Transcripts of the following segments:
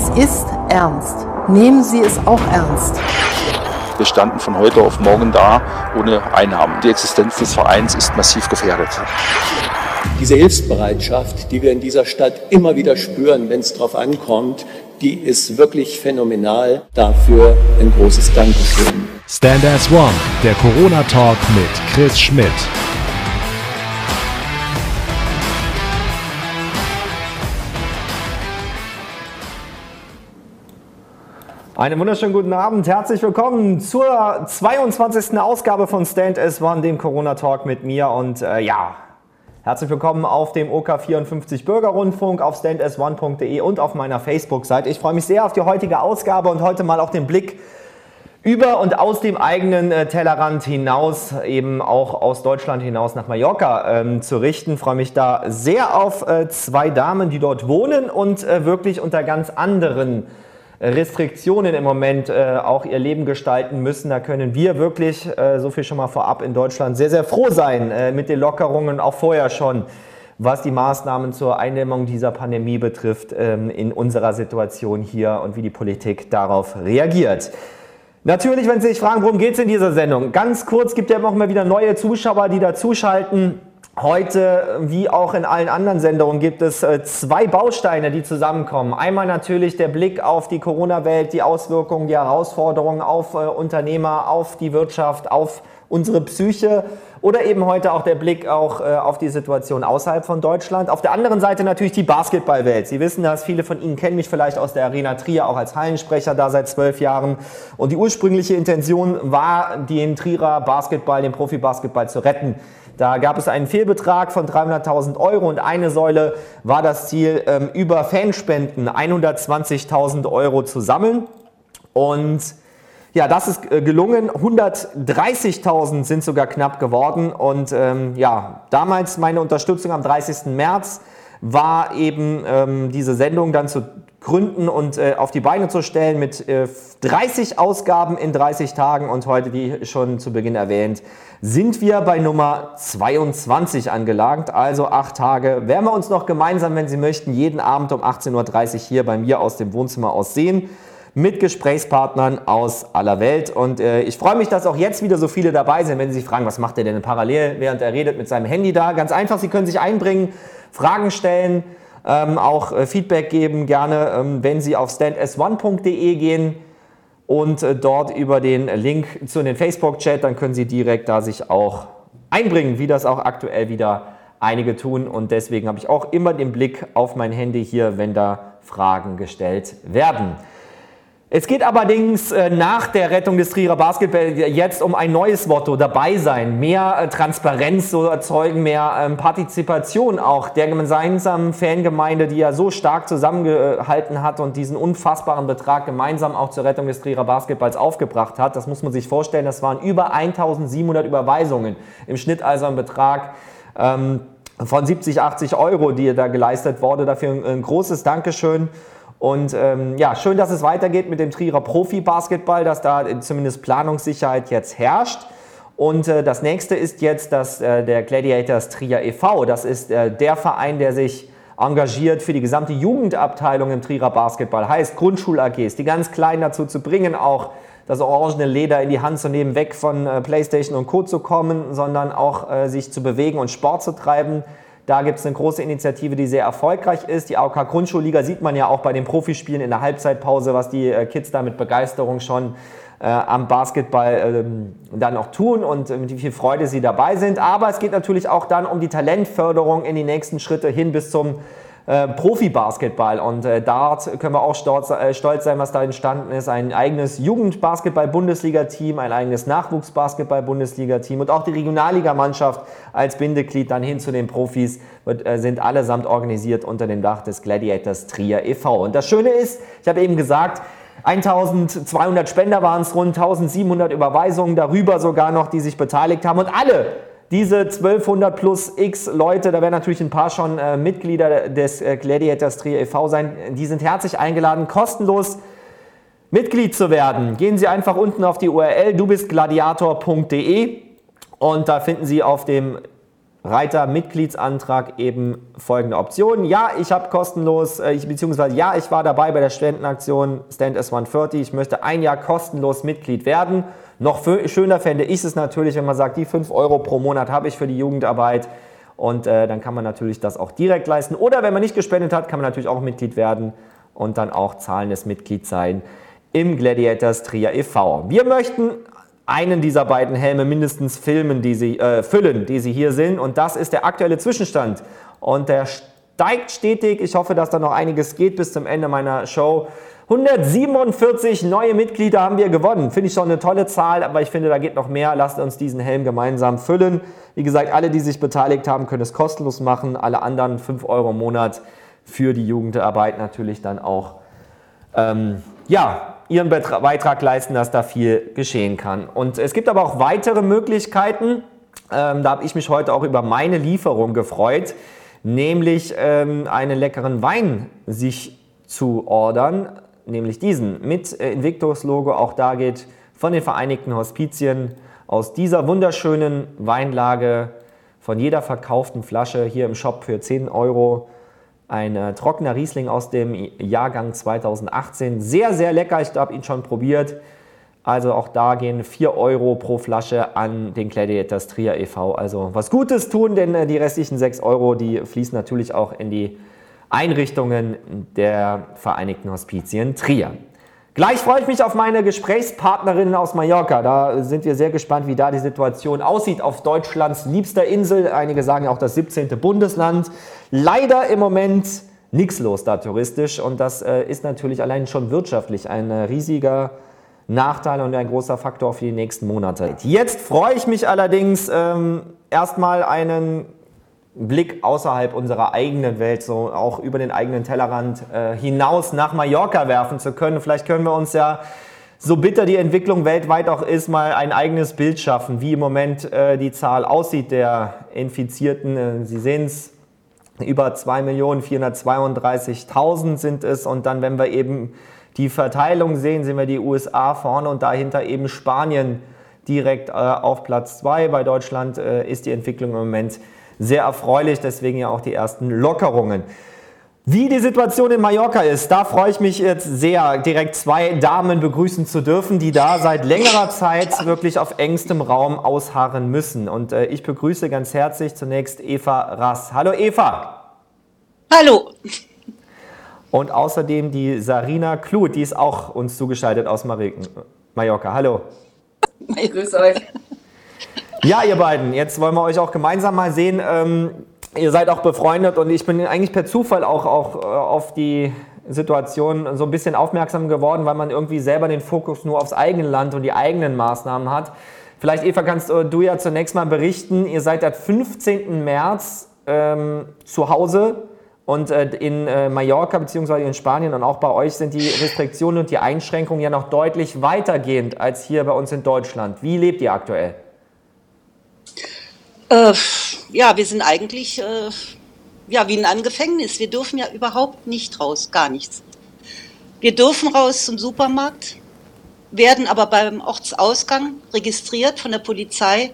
Es ist ernst. Nehmen Sie es auch ernst. Wir standen von heute auf morgen da ohne Einnahmen. Die Existenz des Vereins ist massiv gefährdet. Diese Hilfsbereitschaft, die wir in dieser Stadt immer wieder spüren, wenn es drauf ankommt, die ist wirklich phänomenal. Dafür ein großes Dankeschön. Stand as One, der Corona-Talk mit Chris Schmidt. Einen wunderschönen guten Abend, herzlich willkommen zur 22. Ausgabe von Stand as One, dem Corona-Talk mit mir und herzlich willkommen auf dem OK54 Bürgerrundfunk, auf standas1.de und auf meiner Facebook-Seite. Ich freue mich sehr auf die heutige Ausgabe und heute mal auf den Blick über und aus dem eigenen Tellerrand hinaus, eben auch aus Deutschland hinaus nach Mallorca zu richten. Ich freue mich da sehr auf zwei Damen, die dort wohnen und wirklich unter ganz anderen Restriktionen im Moment auch ihr Leben gestalten müssen. Da können wir wirklich, so viel schon mal vorab in Deutschland, sehr, sehr froh sein mit den Lockerungen, auch vorher schon, was die Maßnahmen zur Eindämmung dieser Pandemie betrifft, in unserer Situation hier und wie die Politik darauf reagiert. Natürlich, wenn Sie sich fragen, worum geht es in dieser Sendung? Ganz kurz, gibt ja immer auch mal wieder neue Zuschauer, die dazuschalten. Heute, wie auch in allen anderen Sendungen, gibt es zwei Bausteine, die zusammenkommen. Einmal natürlich der Blick auf die Corona-Welt, die Auswirkungen, die Herausforderungen auf Unternehmer, auf die Wirtschaft, auf unsere Psyche oder eben heute auch der Blick auch auf die Situation außerhalb von Deutschland. Auf der anderen Seite natürlich die Basketballwelt. Sie wissen das, viele von Ihnen kennen mich vielleicht aus der Arena Trier, auch als Hallensprecher da seit 12 Jahren. Und die ursprüngliche Intention war, den Trierer Basketball, den Profibasketball zu retten. Da gab es einen Fehlbetrag von 300.000 Euro und eine Säule war das Ziel, über Fanspenden 120.000 Euro zu sammeln. Und ja, das ist gelungen. 130.000 sind sogar knapp geworden. Und damals meine Unterstützung am 30. März war eben diese Sendung dann zu gründen und auf die Beine zu stellen mit 30 Ausgaben in 30 Tagen. Und heute, wie schon zu Beginn erwähnt, sind wir bei Nummer 22 angelangt. Also 8 Tage werden wir uns noch gemeinsam, wenn Sie möchten, jeden Abend um 18.30 Uhr hier bei mir aus dem Wohnzimmer aus sehen, mit Gesprächspartnern aus aller Welt. Und ich freue mich, dass auch jetzt wieder so viele dabei sind. Wenn Sie sich fragen, was macht er denn parallel, während er redet mit seinem Handy da? Ganz einfach, Sie können sich einbringen, Fragen stellen, auch Feedback geben gerne, wenn Sie auf stands1.de gehen und dort über den Link zu den Facebook-Chat, dann können Sie direkt da sich auch einbringen, wie das auch aktuell wieder einige tun. Und deswegen habe ich auch immer den Blick auf mein Handy hier, wenn da Fragen gestellt werden. Es geht allerdings nach der Rettung des Trierer Basketballs jetzt um ein neues Motto: dabei sein, mehr Transparenz zu erzeugen, mehr Partizipation auch der gemeinsamen Fangemeinde, die ja so stark zusammengehalten hat und diesen unfassbaren Betrag gemeinsam auch zur Rettung des Trierer Basketballs aufgebracht hat. Das muss man sich vorstellen, das waren über 1.700 Überweisungen, im Schnitt also ein Betrag von 70, 80 €, die da geleistet wurde. Dafür ein großes Dankeschön. Und schön, dass es weitergeht mit dem Trierer Profi-Basketball, dass da zumindest Planungssicherheit jetzt herrscht. Und das nächste ist jetzt, dass der Gladiators Trier e.V., das ist der Verein, der sich engagiert für die gesamte Jugendabteilung im Trierer Basketball, heißt Grundschul-AGs, die ganz Kleinen dazu zu bringen, auch das orangene Leder in die Hand zu nehmen, weg von Playstation und Co. zu kommen, sondern auch sich zu bewegen und Sport zu treiben. Da gibt es eine große Initiative, die sehr erfolgreich ist. Die AOK Grundschulliga sieht man ja auch bei den Profispielen in der Halbzeitpause, was die Kids da mit Begeisterung schon am Basketball dann auch tun und mit wie viel Freude sie dabei sind. Aber es geht natürlich auch dann um die Talentförderung in die nächsten Schritte hin bis zum Profi-Basketball. Und dort können wir auch stolz sein, was da entstanden ist. Ein eigenes Jugend-Basketball-Bundesliga-Team, ein eigenes Nachwuchs-Basketball-Bundesliga-Team und auch die Regionalligamannschaft als Bindeglied dann hin zu den Profis sind allesamt organisiert unter dem Dach des Gladiators Trier e.V. Und das Schöne ist, ich habe eben gesagt, 1.200 Spender waren es, rund 1.700 Überweisungen, darüber sogar noch, die sich beteiligt haben und alle diese 1200 plus x Leute, da werden natürlich ein paar schon Mitglieder des Gladiators Trier e.V. sein, die sind herzlich eingeladen, kostenlos Mitglied zu werden. Gehen Sie einfach unten auf die URL dubistgladiator.de und da finden Sie auf dem Reiter Mitgliedsantrag eben folgende Optionen. Ja, ich habe kostenlos, beziehungsweise ja, ich war dabei bei der Spendenaktion Stand as 140. Ich möchte ein Jahr kostenlos Mitglied werden. Noch schöner fände ich es natürlich, wenn man sagt, die 5 Euro pro Monat habe ich für die Jugendarbeit. Und dann kann man natürlich das auch direkt leisten. Oder wenn man nicht gespendet hat, kann man natürlich auch Mitglied werden und dann auch zahlendes Mitglied sein im Gladiators Trier e.V. Wir möchten einen dieser beiden Helme mindestens füllen, die sie hier sind. Und das ist der aktuelle Zwischenstand. Und der steigt stetig. Ich hoffe, dass da noch einiges geht bis zum Ende meiner Show. 147 neue Mitglieder haben wir gewonnen. Finde ich schon eine tolle Zahl, aber ich finde, da geht noch mehr. Lasst uns diesen Helm gemeinsam füllen. Wie gesagt, alle, die sich beteiligt haben, können es kostenlos machen. Alle anderen 5 Euro im Monat für die Jugendarbeit natürlich dann auch ihren Beitrag leisten, dass da viel geschehen kann. Und es gibt aber auch weitere Möglichkeiten. Da habe ich mich heute auch über meine Lieferung gefreut, nämlich einen leckeren Wein sich zu ordern, nämlich diesen mit Invictus-Logo. Auch da geht von den Vereinigten Hospizien aus dieser wunderschönen Weinlage von jeder verkauften Flasche hier im Shop für 10 Euro. Ein trockener Riesling aus dem Jahrgang 2018. Sehr, sehr lecker. Ich habe ihn schon probiert. Also auch da gehen 4 Euro pro Flasche an den Gladiators Trier e.V. Also was Gutes tun, denn die restlichen 6 Euro, die fließen natürlich auch in die Einrichtungen der Vereinigten Hospizien Trier. Gleich freue ich mich auf meine Gesprächspartnerinnen aus Mallorca. Da sind wir sehr gespannt, wie da die Situation aussieht auf Deutschlands liebster Insel. Einige sagen ja auch das 17. Bundesland. Leider im Moment nichts los da touristisch. Und das ist natürlich allein schon wirtschaftlich ein riesiger Nachteil und ein großer Faktor für die nächsten Monate. Jetzt freue ich mich allerdings erstmal einen Blick außerhalb unserer eigenen Welt, so auch über den eigenen Tellerrand hinaus nach Mallorca werfen zu können. Vielleicht können wir uns ja, so bitter die Entwicklung weltweit auch ist, mal ein eigenes Bild schaffen, wie im Moment die Zahl aussieht der Infizierten. Sie sehen es, über 2.432.000 sind es. Und dann, wenn wir eben die Verteilung sehen, sehen wir die USA vorne und dahinter eben Spanien direkt auf Platz 2. Bei Deutschland ist die Entwicklung im Moment sehr erfreulich, deswegen ja auch die ersten Lockerungen. Wie die Situation in Mallorca ist, da freue ich mich jetzt sehr, direkt 2 Damen begrüßen zu dürfen, die da seit längerer Zeit wirklich auf engstem Raum ausharren müssen. Und ich begrüße ganz herzlich zunächst Eva Rass. Hallo Eva! Hallo! Und außerdem die Sarina Klu, die ist auch uns zugeschaltet aus Mallorca. Hallo! Ich grüße euch! Ja, ihr beiden, jetzt wollen wir euch auch gemeinsam mal sehen. Ihr seid auch befreundet und ich bin eigentlich per Zufall auch auf die Situation so ein bisschen aufmerksam geworden, weil man irgendwie selber den Fokus nur aufs eigene Land und die eigenen Maßnahmen hat. Vielleicht, Eva, kannst du ja zunächst mal berichten, ihr seid seit 15. März zu Hause und in Mallorca bzw. in Spanien und auch bei euch sind die Restriktionen und die Einschränkungen ja noch deutlich weitergehend als hier bei uns in Deutschland. Wie lebt ihr aktuell? Ja, wir sind eigentlich wie in einem Gefängnis. Wir dürfen ja überhaupt nicht raus, gar nichts. Wir dürfen raus zum Supermarkt, werden aber beim Ortsausgang registriert von der Polizei,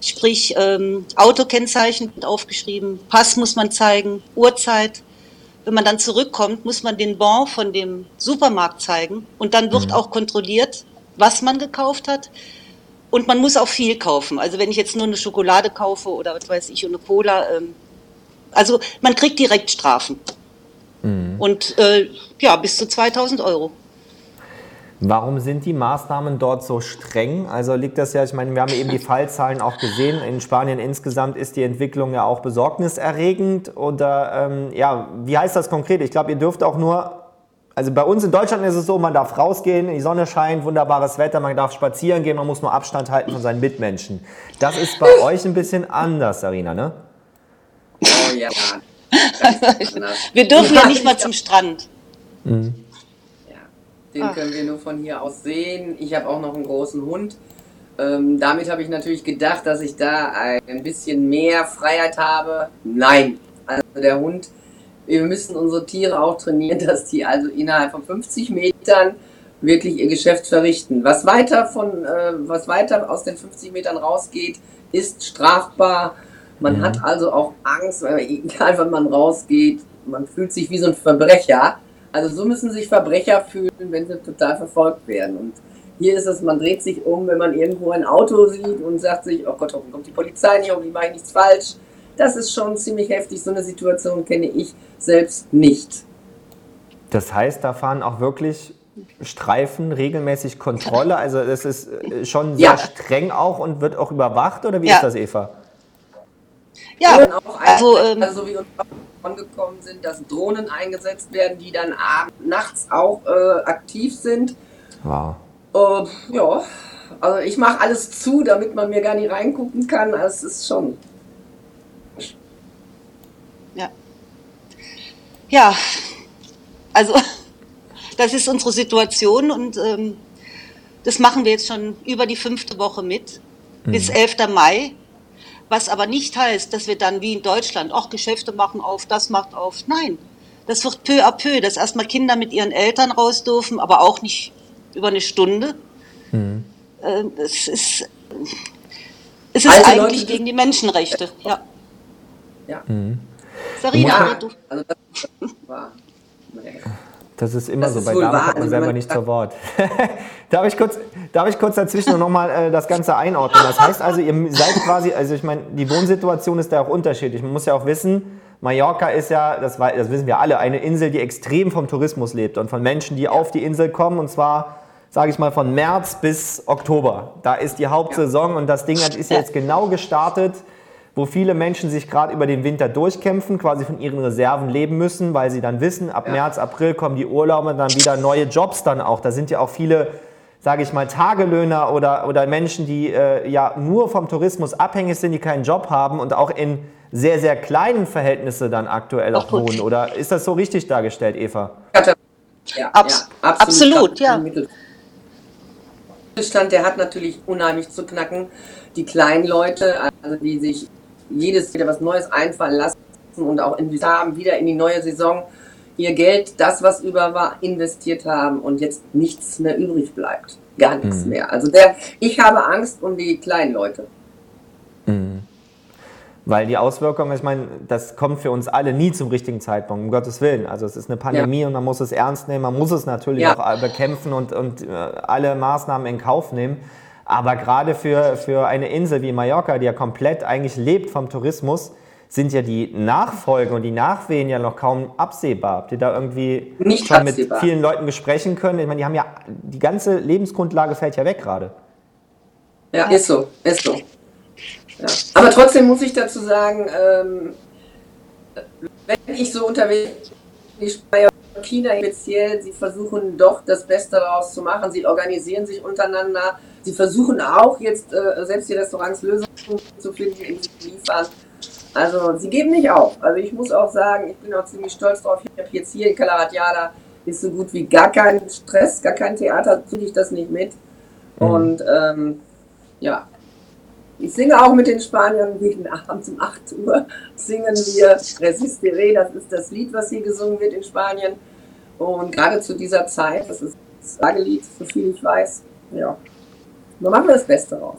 sprich Autokennzeichen wird aufgeschrieben, Pass muss man zeigen, Uhrzeit. Wenn man dann zurückkommt, muss man den Bon von dem Supermarkt zeigen und dann wird auch kontrolliert, was man gekauft hat. Und man muss auch viel kaufen. Also wenn ich jetzt nur eine Schokolade kaufe oder was weiß ich, eine Cola. Also man kriegt direkt Strafen. Mhm. Und bis zu 2000 Euro. Warum sind die Maßnahmen dort so streng? Also liegt das ja, ich meine, wir haben eben die Fallzahlen auch gesehen. In Spanien insgesamt ist die Entwicklung ja auch besorgniserregend. Oder wie heißt das konkret? Ich glaube, ihr dürft auch nur... Also bei uns in Deutschland ist es so, man darf rausgehen, die Sonne scheint, wunderbares Wetter, man darf spazieren gehen, man muss nur Abstand halten von seinen Mitmenschen. Das ist bei euch ein bisschen anders, Sarina, ne? Oh ja, ganz anders. Wir dürfen ja nicht mal zum Strand. Mhm. Ja, können wir nur von hier aus sehen. Ich habe auch noch einen großen Hund. Damit habe ich natürlich gedacht, dass ich da ein bisschen mehr Freiheit habe. Nein, also der Hund... Wir müssen unsere Tiere auch trainieren, dass die also innerhalb von 50 Metern wirklich ihr Geschäft verrichten. Was weiter aus den 50 Metern rausgeht, ist strafbar. Man hat also auch Angst, weil egal wenn man rausgeht, man fühlt sich wie so ein Verbrecher. Also so müssen sich Verbrecher fühlen, wenn sie total verfolgt werden. Und hier ist es, man dreht sich um, wenn man irgendwo ein Auto sieht und sagt sich, oh Gott, hoffentlich kommt die Polizei nicht, hoffentlich mache ich nichts falsch. Das ist schon ziemlich heftig, so eine Situation kenne ich selbst nicht. Das heißt, da fahren auch wirklich Streifen, regelmäßig Kontrolle, also es ist schon sehr streng auch und wird auch überwacht, oder wie ist das, Eva? Ja, also wie uns angekommen sind, dass Drohnen eingesetzt werden, die dann nachts auch aktiv sind. Wow. Ja, also ich mache alles zu, damit man mir gar nicht reingucken kann, also es ist schon... Ja, also das ist unsere Situation und das machen wir jetzt schon über die 5. Woche mit, bis 11. Mai, was aber nicht heißt, dass wir dann wie in Deutschland, auch Geschäfte machen auf, das macht auf, nein, das wird peu à peu, dass erstmal Kinder mit ihren Eltern raus dürfen, aber auch nicht über eine Stunde. Es ist also eigentlich gegen die Menschenrechte, ja. Sarina, du... Also das war. Das ist immer das so, bei Damen kommt man selber nicht zu Wort. darf ich kurz dazwischen nochmal das Ganze einordnen? Das heißt also, ihr seid quasi, also ich meine, die Wohnsituation ist da auch unterschiedlich. Man muss ja auch wissen, Mallorca ist ja, das wissen wir alle, eine Insel, die extrem vom Tourismus lebt und von Menschen, die auf die Insel kommen, und zwar, sage ich mal, von März bis Oktober. Da ist die Hauptsaison und das Ding ist jetzt genau gestartet, wo viele Menschen sich gerade über den Winter durchkämpfen, quasi von ihren Reserven leben müssen, weil sie dann wissen, ab März, April kommen die Urlaube, dann wieder neue Jobs dann auch. Da sind ja auch viele, sage ich mal, Tagelöhner oder Menschen, die ja nur vom Tourismus abhängig sind, die keinen Job haben und auch in sehr, sehr kleinen Verhältnissen dann aktuell auch wohnen. Oder ist das so richtig dargestellt, Eva? Ja, absolut. Der Mittelstand, der hat natürlich unheimlich zu knacken. Die kleinen Leute, also die sich jedes wieder was Neues einfallen lassen und auch wieder in die neue Saison ihr Geld, das was über war, investiert haben und jetzt nichts mehr übrig bleibt. Gar nichts mehr. Also ich habe Angst um die kleinen Leute. Weil die Auswirkungen, ich meine, das kommt für uns alle nie zum richtigen Zeitpunkt, um Gottes Willen. Also es ist eine Pandemie und man muss es ernst nehmen, man muss es natürlich auch bekämpfen und alle Maßnahmen in Kauf nehmen. Aber gerade für eine Insel wie Mallorca, die ja komplett eigentlich lebt vom Tourismus, sind ja die Nachfolgen und die Nachwehen ja noch kaum absehbar. Habt ihr da irgendwie mit vielen Leuten besprechen können? Ich meine, die haben ja, die ganze Lebensgrundlage fällt ja weg gerade. Ja, ist so. Ja. Aber trotzdem muss ich dazu sagen, wenn ich so unterwegs bin, die Mallorquiner speziell, sie versuchen doch das Beste daraus zu machen, sie organisieren sich untereinander. Sie versuchen auch jetzt, selbst die Restaurants Lösungen zu finden, die sie liefern. Also sie geben nicht auf. Also ich muss auch sagen, ich bin auch ziemlich stolz drauf. Ich habe jetzt hier in Calaradiala ist so gut wie gar kein Stress, gar kein Theater, kriege ich das nicht mit. Und ich singe auch mit den Spaniern jeden Abend um 8 Uhr. Singen wir Resistere, das ist das Lied, was hier gesungen wird in Spanien. Und gerade zu dieser Zeit, das ist das Klagelied, so viel ich weiß, dann machen wir das Beste drauf.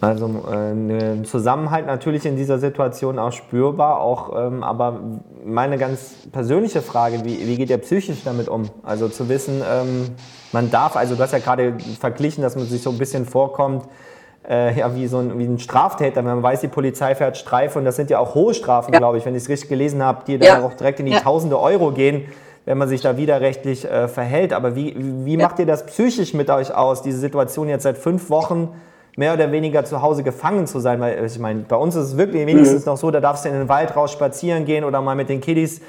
Also ein Zusammenhalt natürlich in dieser Situation auch spürbar, auch aber meine ganz persönliche Frage, wie geht ihr psychisch damit um? Also zu wissen, man darf, also du hast ja gerade verglichen, dass man sich so ein bisschen vorkommt, wie ein Straftäter, wenn man weiß, die Polizei fährt Streife und das sind ja auch hohe Strafen, glaube ich, wenn ich es richtig gelesen habe, die dann auch direkt in die Tausende Euro gehen, wenn man sich da widerrechtlich verhält. Aber wie macht ihr das psychisch mit euch aus, diese Situation jetzt seit 5 Wochen mehr oder weniger zu Hause gefangen zu sein? Weil ich meine, bei uns ist es wirklich wenigstens noch so, da darfst du in den Wald raus spazieren gehen oder mal mit den Kiddies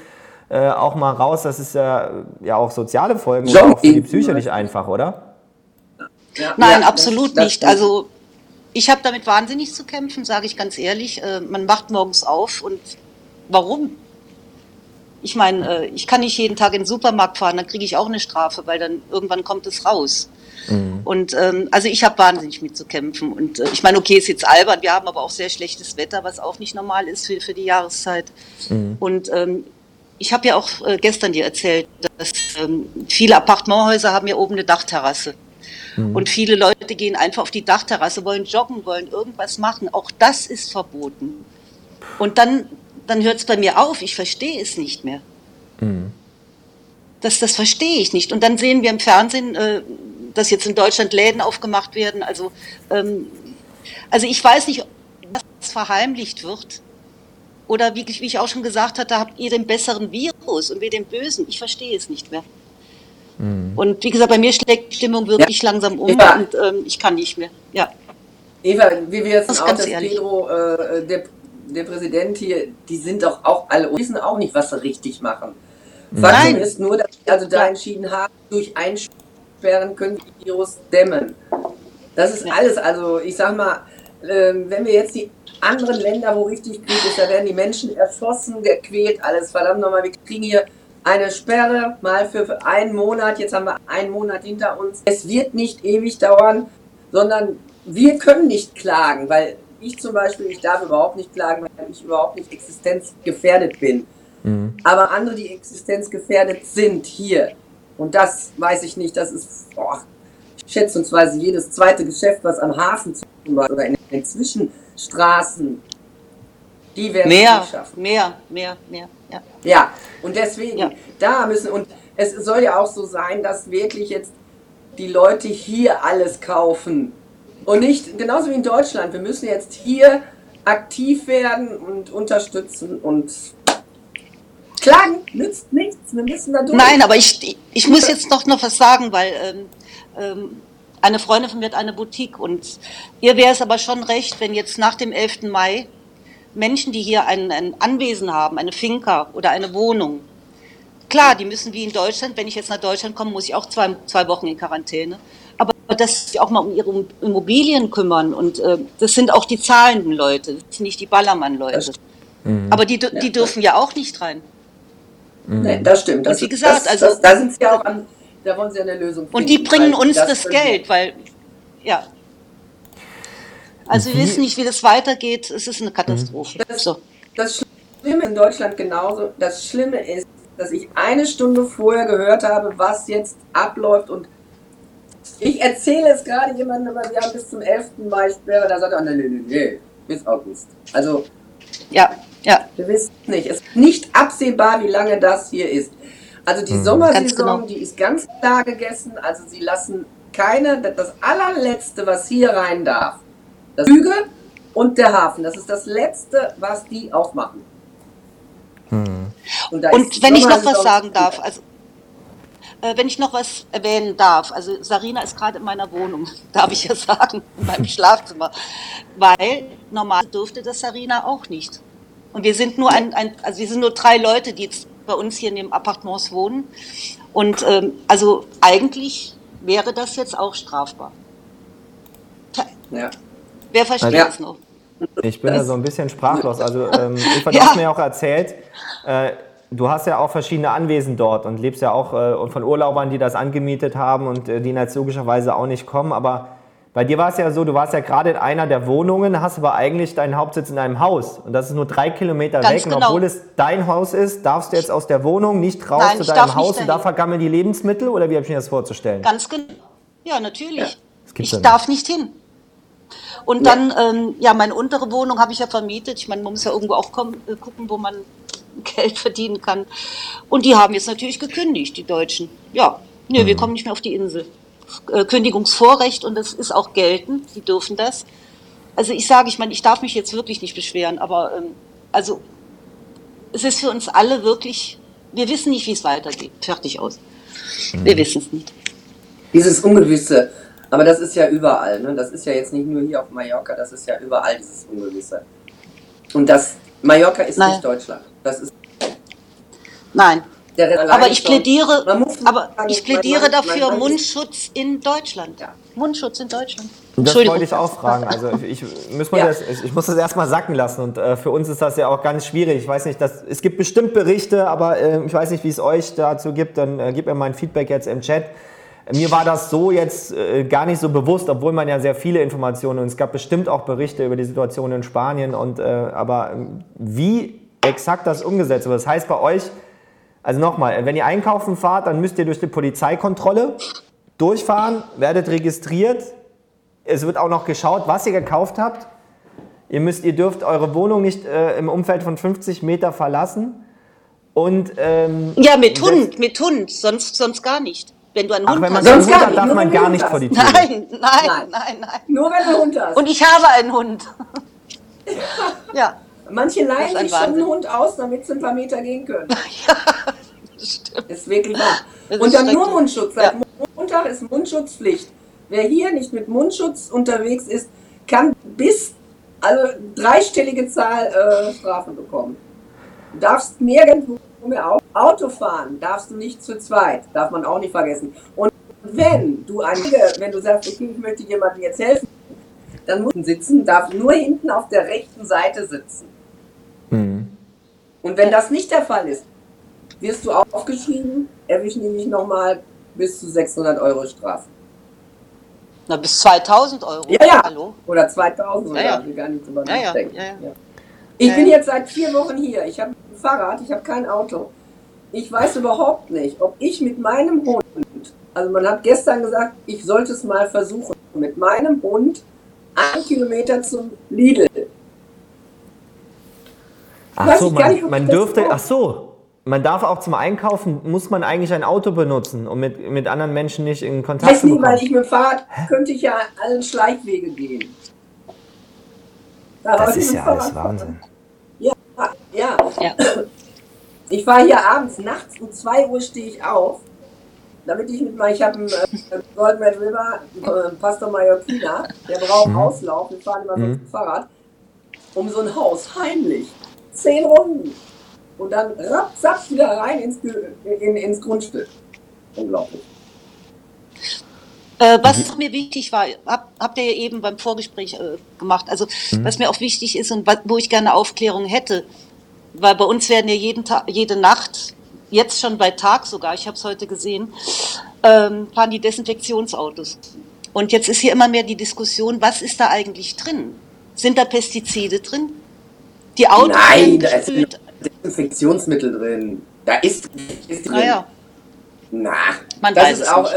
auch mal raus. Das ist ja auch soziale Folgen, und auch für die Psyche nicht einfach, oder? Nein, absolut nicht. Also ich habe damit wahnsinnig zu kämpfen, sage ich ganz ehrlich. Man macht morgens auf und warum? Ich meine, ich kann nicht jeden Tag in den Supermarkt fahren, dann kriege ich auch eine Strafe, weil dann irgendwann kommt es raus. Und also ich habe wahnsinnig mit zu kämpfen. Und ich meine, okay, ist jetzt albern, wir haben aber auch sehr schlechtes Wetter, was auch nicht normal ist für die Jahreszeit. Und ich habe ja auch gestern dir erzählt, dass viele Appartementhäuser haben ja oben eine Dachterrasse. Und viele Leute gehen einfach auf die Dachterrasse, wollen joggen, wollen irgendwas machen. Auch das ist verboten. Und dann hört es bei mir auf, ich verstehe es nicht mehr. Mhm. Das verstehe ich nicht. Und dann sehen wir im Fernsehen, dass jetzt in Deutschland Läden aufgemacht werden. Also ich weiß nicht, ob das verheimlicht wird. Oder wie ich auch schon gesagt hatte, habt ihr den besseren Virus und wir den bösen. Ich verstehe es nicht mehr. Mhm. Und wie gesagt, bei mir schlägt die Stimmung wirklich langsam um und ich kann nicht mehr. Ja. Eva, wie wir jetzt auch, dass Pedro, der Präsident hier, die sind doch auch alle und wissen auch nicht, was sie richtig machen. Faktum ist nur, dass sie also da entschieden haben, durch Einsperren können wir das Virus dämmen. Das ist alles. Also ich sag mal, wenn wir jetzt die anderen Länder, wo richtig Krieg ist, da werden die Menschen erschossen, gequält, alles. Verdammt nochmal, wir kriegen hier eine Sperre mal für einen Monat. Jetzt haben wir einen Monat hinter uns. Es wird nicht ewig dauern, sondern wir können nicht klagen, weil ich zum Beispiel, ich darf überhaupt nicht klagen, weil ich überhaupt nicht existenzgefährdet bin. Mhm. Aber andere, die existenzgefährdet sind, hier. Und das weiß ich nicht, das ist schätzungsweise jedes zweite Geschäft, was am Hafen zum Beispiel oder in den Zwischenstraßen, die werden es nicht schaffen. Mehr. Ja, und deswegen, da müssen, und es soll ja auch so sein, dass wirklich jetzt die Leute hier alles kaufen. Und nicht, genauso wie in Deutschland, wir müssen jetzt hier aktiv werden und unterstützen und klagen nützt nichts, wir müssen da durch. Nein, aber ich muss jetzt doch noch was sagen, weil eine Freundin von mir hat eine Boutique und ihr wäre es aber schon recht, wenn jetzt nach dem 11. Mai Menschen, die hier ein Anwesen haben, eine Finca oder eine Wohnung, klar, die müssen wie in Deutschland, wenn ich jetzt nach Deutschland komme, muss ich auch zwei Wochen in Quarantäne, aber dass sich auch mal um ihre Immobilien kümmern und das sind auch die zahlenden Leute, das sind nicht die Ballermann-Leute. Mhm. Aber die dürfen ja auch nicht rein. Nein, das stimmt. Das, und wie gesagt, also da sind sie ja auch an, da wollen sie eine Lösung finden. Und die bringen uns das Geld, weil, Also wir wissen nicht, wie das weitergeht, es ist eine Katastrophe. Das Schlimme in Deutschland genauso, das Schlimme ist, dass ich eine Stunde vorher gehört habe, was jetzt abläuft und ich erzähle es gerade jemandem, aber wir haben bis zum 11. Mai Sperre, da sagt er, nee, bis August. Also, wir wissen nicht. Es ist nicht absehbar, wie lange das hier ist. Also die Sommersaison, die ist ganz klar gegessen. Also sie lassen das allerletzte, was hier rein darf, das Flüge und der Hafen. Das ist das Letzte, was die aufmachen. Mhm. Und wenn ich noch was sagen darf, also wenn ich noch was erwähnen darf, also Sarina ist gerade in meiner Wohnung, darf ich ja sagen, in meinem Schlafzimmer, weil normal durfte das Sarina auch nicht. Und wir sind nur drei Leute, die jetzt bei uns hier in den Appartements wohnen. Und also eigentlich wäre das jetzt auch strafbar. Ja. Wer versteht das noch? Ich bin da so ein bisschen sprachlos. Also Eva, du hast mir auch erzählt, du hast ja auch verschiedene Anwesen dort und lebst ja auch von Urlaubern, die das angemietet haben und die jetzt logischerweise auch nicht kommen. Aber bei dir war es ja so, du warst ja gerade in einer der Wohnungen, hast aber eigentlich deinen Hauptsitz in einem Haus. Und das ist nur 3 Kilometer weg. Genau. Und obwohl es dein Haus ist, darfst du jetzt aus der Wohnung nicht raus zu deinem Haus und da vergammeln die Lebensmittel? Oder wie habe ich mir das vorzustellen? Ganz genau. Ja, natürlich. Ja. Ich darf nicht hin. Und dann, meine untere Wohnung habe ich ja vermietet. Ich meine, man muss ja irgendwo auch gucken, wo man Geld verdienen kann. Und die haben jetzt natürlich gekündigt, die Deutschen. Ja, wir kommen nicht mehr auf die Insel. Kündigungsvorrecht und das ist auch geltend, die dürfen das. Also ich darf mich jetzt wirklich nicht beschweren, aber also es ist für uns alle wirklich, wir wissen nicht, wie es weitergeht. Fertig aus. Wir wissen es nicht. Dieses Ungewisse, aber das ist ja überall, ne? Das ist ja jetzt nicht nur hier auf Mallorca, das ist ja überall dieses Ungewisse. Und das, Mallorca ist nicht Deutschland. Das ist. Nein. Aber ich plädiere dafür Mundschutz in Deutschland. Ja. Mundschutz in Deutschland. Das wollte ich auch fragen. Also ich muss das erstmal sacken lassen. Und für uns ist das ja auch ganz schwierig. Ich weiß nicht, es gibt bestimmt Berichte, aber ich weiß nicht, wie es euch dazu gibt. Dann gebt mir mein Feedback jetzt im Chat. Mir war das so jetzt gar nicht so bewusst, obwohl man ja sehr viele Informationen und es gab bestimmt auch Berichte über die Situation in Spanien. Und aber wie exakt das umgesetzt wird. Das heißt bei euch, also nochmal, wenn ihr einkaufen fahrt, dann müsst ihr durch die Polizeikontrolle durchfahren, werdet registriert. Es wird auch noch geschaut, was ihr gekauft habt. Ihr dürft eure Wohnung nicht im Umfeld von 50 Meter verlassen. Und, ja, mit Hund, sonst gar nicht. Wenn du einen Hund hast, sonst gar nicht. Darf man gar nicht vor die Tür. Nein. Nur wenn du Hund hast. Und ich habe einen Hund. Ja. Manche leihen sich schon einen Hund aus, damit sie ein paar Meter gehen können. Ja, das stimmt. Ist wirklich wahr. Und dann nur Mundschutz. Seit Montag ist Mundschutzpflicht. Wer hier nicht mit Mundschutz unterwegs ist, kann bis dreistellige Zahl Strafen bekommen. Du darfst nirgendwo mehr Auto fahren, darfst du nicht zu zweit, darf man auch nicht vergessen. Und wenn du sagst, okay, ich möchte jemandem jetzt helfen, dann muss man sitzen, darf nur hinten auf der rechten Seite sitzen. Mhm. Und wenn das nicht der Fall ist, wirst du aufgeschrieben, erwischen die mich nochmal bis zu 600 € Strafe. Na, bis 2000 €. Ja. Hallo? Oder 2000 € oder gar nicht drüber nachdenken. Ja. Ich bin jetzt seit 4 Wochen hier. Ich habe ein Fahrrad, ich habe kein Auto. Ich weiß überhaupt nicht, ob ich mit meinem Hund, also man hat gestern gesagt, ich sollte es mal versuchen, mit meinem Hund 1 Kilometer zum Lidl. Man darf auch zum Einkaufen, muss man eigentlich ein Auto benutzen, um mit anderen Menschen nicht in Kontakt zu kommen. Weil ich mit dem Fahrrad könnte ich ja allen Schleichwege gehen. Das ist ja alles Wahnsinn. Ja. Ich fahre hier abends, nachts um 2 Uhr stehe ich auf, damit ich ich habe einen Golden Red River, Pastor Mallorquina, der braucht Auslauf, wir fahren immer mit dem Fahrrad, um so ein Haus, heimlich, 10 Runden und dann rapsatz wieder rein ins Grundstück. Unglaublich. Was mir wichtig war, habt ihr ja eben beim Vorgespräch gemacht, also was mir auch wichtig ist und wo ich gerne Aufklärung hätte, weil bei uns werden ja jede Nacht, jetzt schon bei Tag sogar, ich habe es heute gesehen, fahren die Desinfektionsautos. Und jetzt ist hier immer mehr die Diskussion, was ist da eigentlich drin? Sind da Pestizide drin? Die Autos sind gespült. Da ist Desinfektionsmittel drin. Da ist drin. Naja. Das ist auch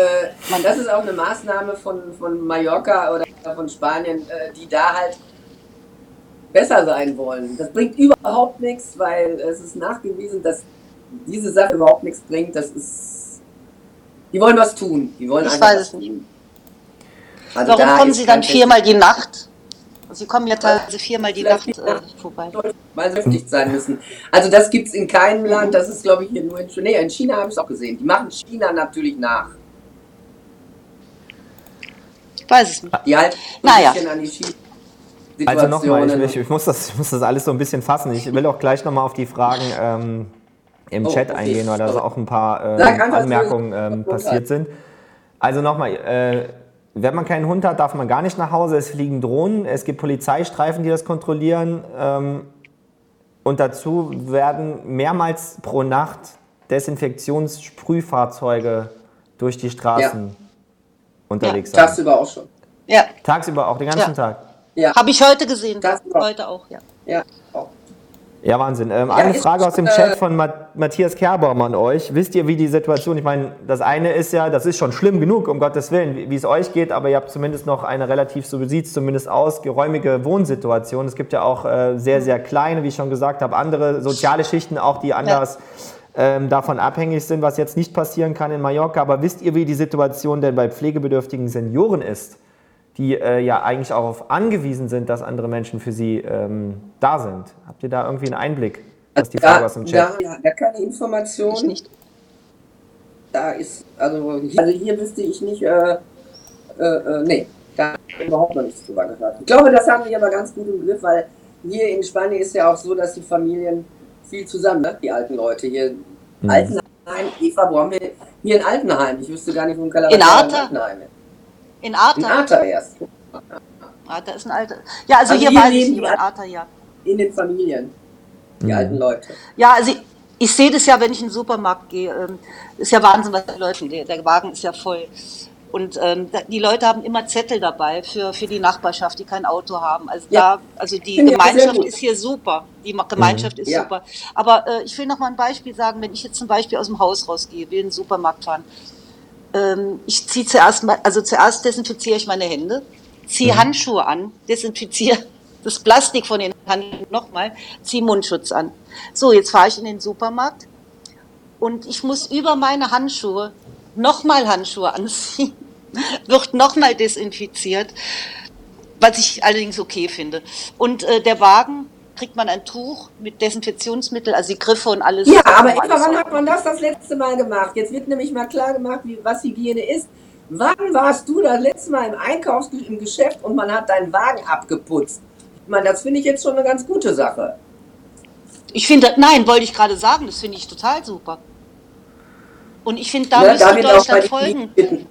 eine Maßnahme von Mallorca oder von Spanien, die da halt besser sein wollen. Das bringt überhaupt nichts, weil es ist nachgewiesen, dass diese Sache überhaupt nichts bringt. Die wollen was tun. Ich weiß es nicht. Also warum kommen sie dann viermal die Nacht? Sie kommen ja teilweise viermal die Nacht vorbei. Weil sie heftig sein müssen. Also das gibt es in keinem Land, das ist glaube ich hier nur in China. Nee, in China habe ich es auch gesehen. Die machen China natürlich nach. Ich weiß es nicht. Die halten ein bisschen an die China-Situation. Also nochmal, ich muss das alles so ein bisschen fassen. Ich will auch gleich nochmal auf die Fragen im Chat eingehen, weil da auch ein paar Anmerkungen passiert sind. Also nochmal, wenn man keinen Hund hat, darf man gar nicht nach Hause. Es fliegen Drohnen, es gibt Polizeistreifen, die das kontrollieren. Und dazu werden mehrmals pro Nacht Desinfektionssprühfahrzeuge durch die Straßen unterwegs sein. Tagsüber auch schon. Ja. Tagsüber auch, den ganzen Tag. Ja. Habe ich heute gesehen. Heute auch, Ja, Wahnsinn. Eine Frage aus dem Chat von Matthias Kerbaum an euch. Wisst ihr, wie die Situation, ich meine, das eine ist ja, das ist schon schlimm genug, um Gottes Willen, wie es euch geht, aber ihr habt zumindest noch eine relativ, so sieht es zumindest aus, geräumige Wohnsituation. Es gibt ja auch sehr, sehr kleine, wie ich schon gesagt habe, andere soziale Schichten auch, die anders davon abhängig sind, was jetzt nicht passieren kann in Mallorca. Aber wisst ihr, wie die Situation denn bei pflegebedürftigen Senioren ist, die ja eigentlich auch auf angewiesen sind, dass andere Menschen für sie da sind. Habt ihr da irgendwie einen Einblick? Das ist die Frage aus dem Chat. Da keine Information. Ich nicht. Da ist, also hier wüsste ich nicht, nee, da habe ich überhaupt noch nichts drüber gehört. Ich glaube, das haben die aber ganz gut im Griff, weil hier in Spanien ist ja auch so, dass die Familien viel zusammen, ne? Die alten Leute hier. Altenheim, Eva, brauchen wir hier in Altenheim? Ich wüsste gar nicht, wo ein Calaradiala in Altenheim ist. In Arta? In Arta erst. Arta ist ein alter. Ja, also hier war ich in Arta, in den Familien. Die alten Leute. Ja, also ich sehe das ja, wenn ich in den Supermarkt gehe. Ist ja Wahnsinn, was die Leute. Der Wagen ist ja voll. Und die Leute haben immer Zettel dabei für die Nachbarschaft, die kein Auto haben. Also die Gemeinschaft ist hier super. Die Gemeinschaft ist super. Aber ich will noch mal ein Beispiel sagen, wenn ich jetzt zum Beispiel aus dem Haus rausgehe, will in den Supermarkt fahren. Ich ziehe zuerst desinfiziere ich meine Hände, ziehe Handschuhe an, desinfiziere das Plastik von den Händen nochmal, zieh Mundschutz an. So, jetzt fahre ich in den Supermarkt und ich muss über meine Handschuhe nochmal Handschuhe anziehen, wird nochmal desinfiziert, was ich allerdings okay finde. Und der Wagen, kriegt man ein Tuch mit Desinfektionsmittel, also die Griffe und alles. Ja, aber Eva, wann hat man das letzte Mal gemacht? Jetzt wird nämlich mal klar gemacht, was Hygiene ist. Wann warst du das letzte Mal im Geschäft und man hat deinen Wagen abgeputzt? Ich meine, das finde ich jetzt schon eine ganz gute Sache. Ich finde, nein, wollte ich gerade sagen, das finde ich total super. Und ich finde, da müsste Deutschland folgen.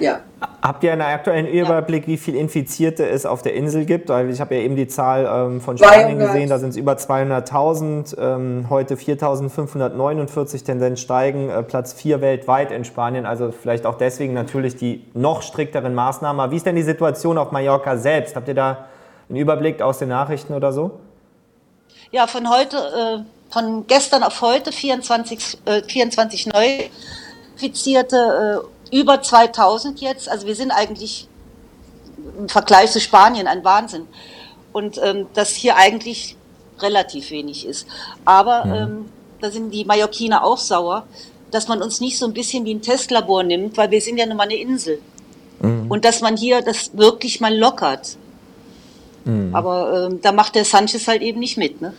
Ja. Habt ihr einen aktuellen Überblick, wie viele Infizierte es auf der Insel gibt? Ich habe ja eben die Zahl von Spanien gesehen, da sind es über 200.000, heute 4.549, Tendenz steigen, Platz 4 weltweit in Spanien, also vielleicht auch deswegen natürlich die noch strikteren Maßnahmen. Aber wie ist denn die Situation auf Mallorca selbst? Habt ihr da einen Überblick aus den Nachrichten oder so? Ja, von gestern auf heute 24 Neuinfizierte, über 2000 jetzt, also wir sind eigentlich im Vergleich zu Spanien ein Wahnsinn. Und dass hier eigentlich relativ wenig ist. Aber da sind die Mallorquiner auch sauer, dass man uns nicht so ein bisschen wie ein Testlabor nimmt, weil wir sind ja nun mal eine Insel. Mhm. Und dass man hier das wirklich mal lockert. Mhm. Aber da macht der Sanchez halt eben nicht mit. Ne?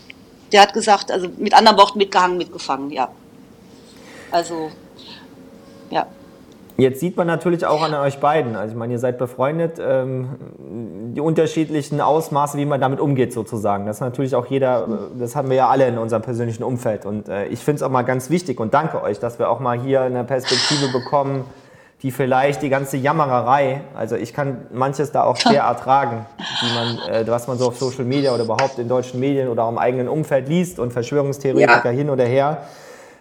Der hat gesagt, also mit anderen Worten, mitgehangen, mitgefangen, ja. Also, ja. Jetzt sieht man natürlich auch an euch beiden, also ich meine, ihr seid befreundet, die unterschiedlichen Ausmaße, wie man damit umgeht sozusagen. Das ist natürlich auch jeder, das haben wir ja alle in unserem persönlichen Umfeld und ich finde es auch mal ganz wichtig und danke euch, dass wir auch mal hier eine Perspektive bekommen, die vielleicht die ganze Jammererei, also ich kann manches da auch schwer ertragen, was man so auf Social Media oder überhaupt in deutschen Medien oder auch im eigenen Umfeld liest und Verschwörungstheoretiker hin oder her.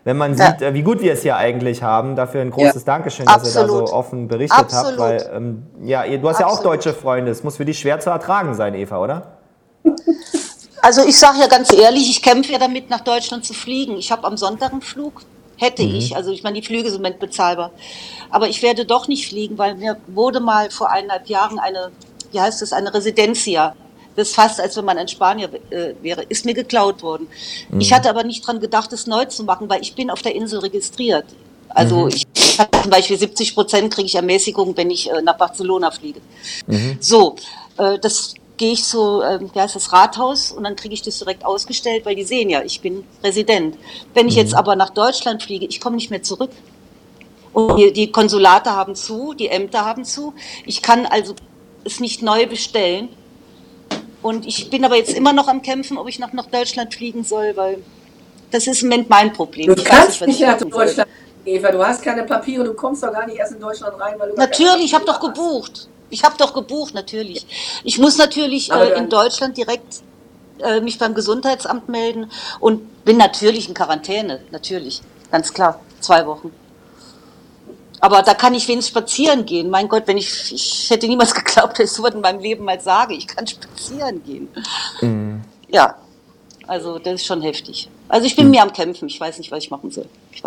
Wenn man sieht, wie gut wir es hier eigentlich haben, dafür ein großes Dankeschön, dass ihr da so offen berichtet habt. Weil, du hast ja auch deutsche Freunde, es muss für dich schwer zu ertragen sein, Eva, oder? Also ich sage ja ganz ehrlich, ich kämpfe ja damit, nach Deutschland zu fliegen. Ich habe am Sonntag einen Flug, also ich meine, die Flüge sind im Moment bezahlbar. Aber ich werde doch nicht fliegen, weil mir wurde mal vor 1,5 Jahren eine Residencia. Das ist fast, als wenn man ein Spanier wäre, ist mir geklaut worden. Mhm. Ich hatte aber nicht dran gedacht, es neu zu machen, weil ich bin auf der Insel registriert. Also ich habe zum Beispiel 70% kriege ich Ermäßigung, wenn ich nach Barcelona fliege. Mhm. So, das gehe ich zu, das Rathaus und dann kriege ich das direkt ausgestellt, weil die sehen ja, ich bin Resident. Wenn ich jetzt aber nach Deutschland fliege, ich komme nicht mehr zurück. Und die Konsulate haben zu, die Ämter haben zu. Ich kann also es nicht neu bestellen. Und ich bin aber jetzt immer noch am Kämpfen, ob ich nach Deutschland fliegen soll, weil das ist im Moment mein Problem. Du kannst nicht nach Deutschland, Eva, du hast keine Papiere, du kommst doch gar nicht erst in Deutschland rein. Weil du natürlich, ich habe doch gebucht, natürlich. Ich muss natürlich in Deutschland direkt mich beim Gesundheitsamt melden und bin natürlich in Quarantäne, natürlich, ganz klar, 2 Wochen. Aber da kann ich wenigstens spazieren gehen. Mein Gott, ich hätte niemals geglaubt, dass ich sowas in meinem Leben mal sage. Ich kann spazieren gehen. Mhm. Ja, also das ist schon heftig. Also ich bin mir am Kämpfen. Ich weiß nicht, was ich machen soll.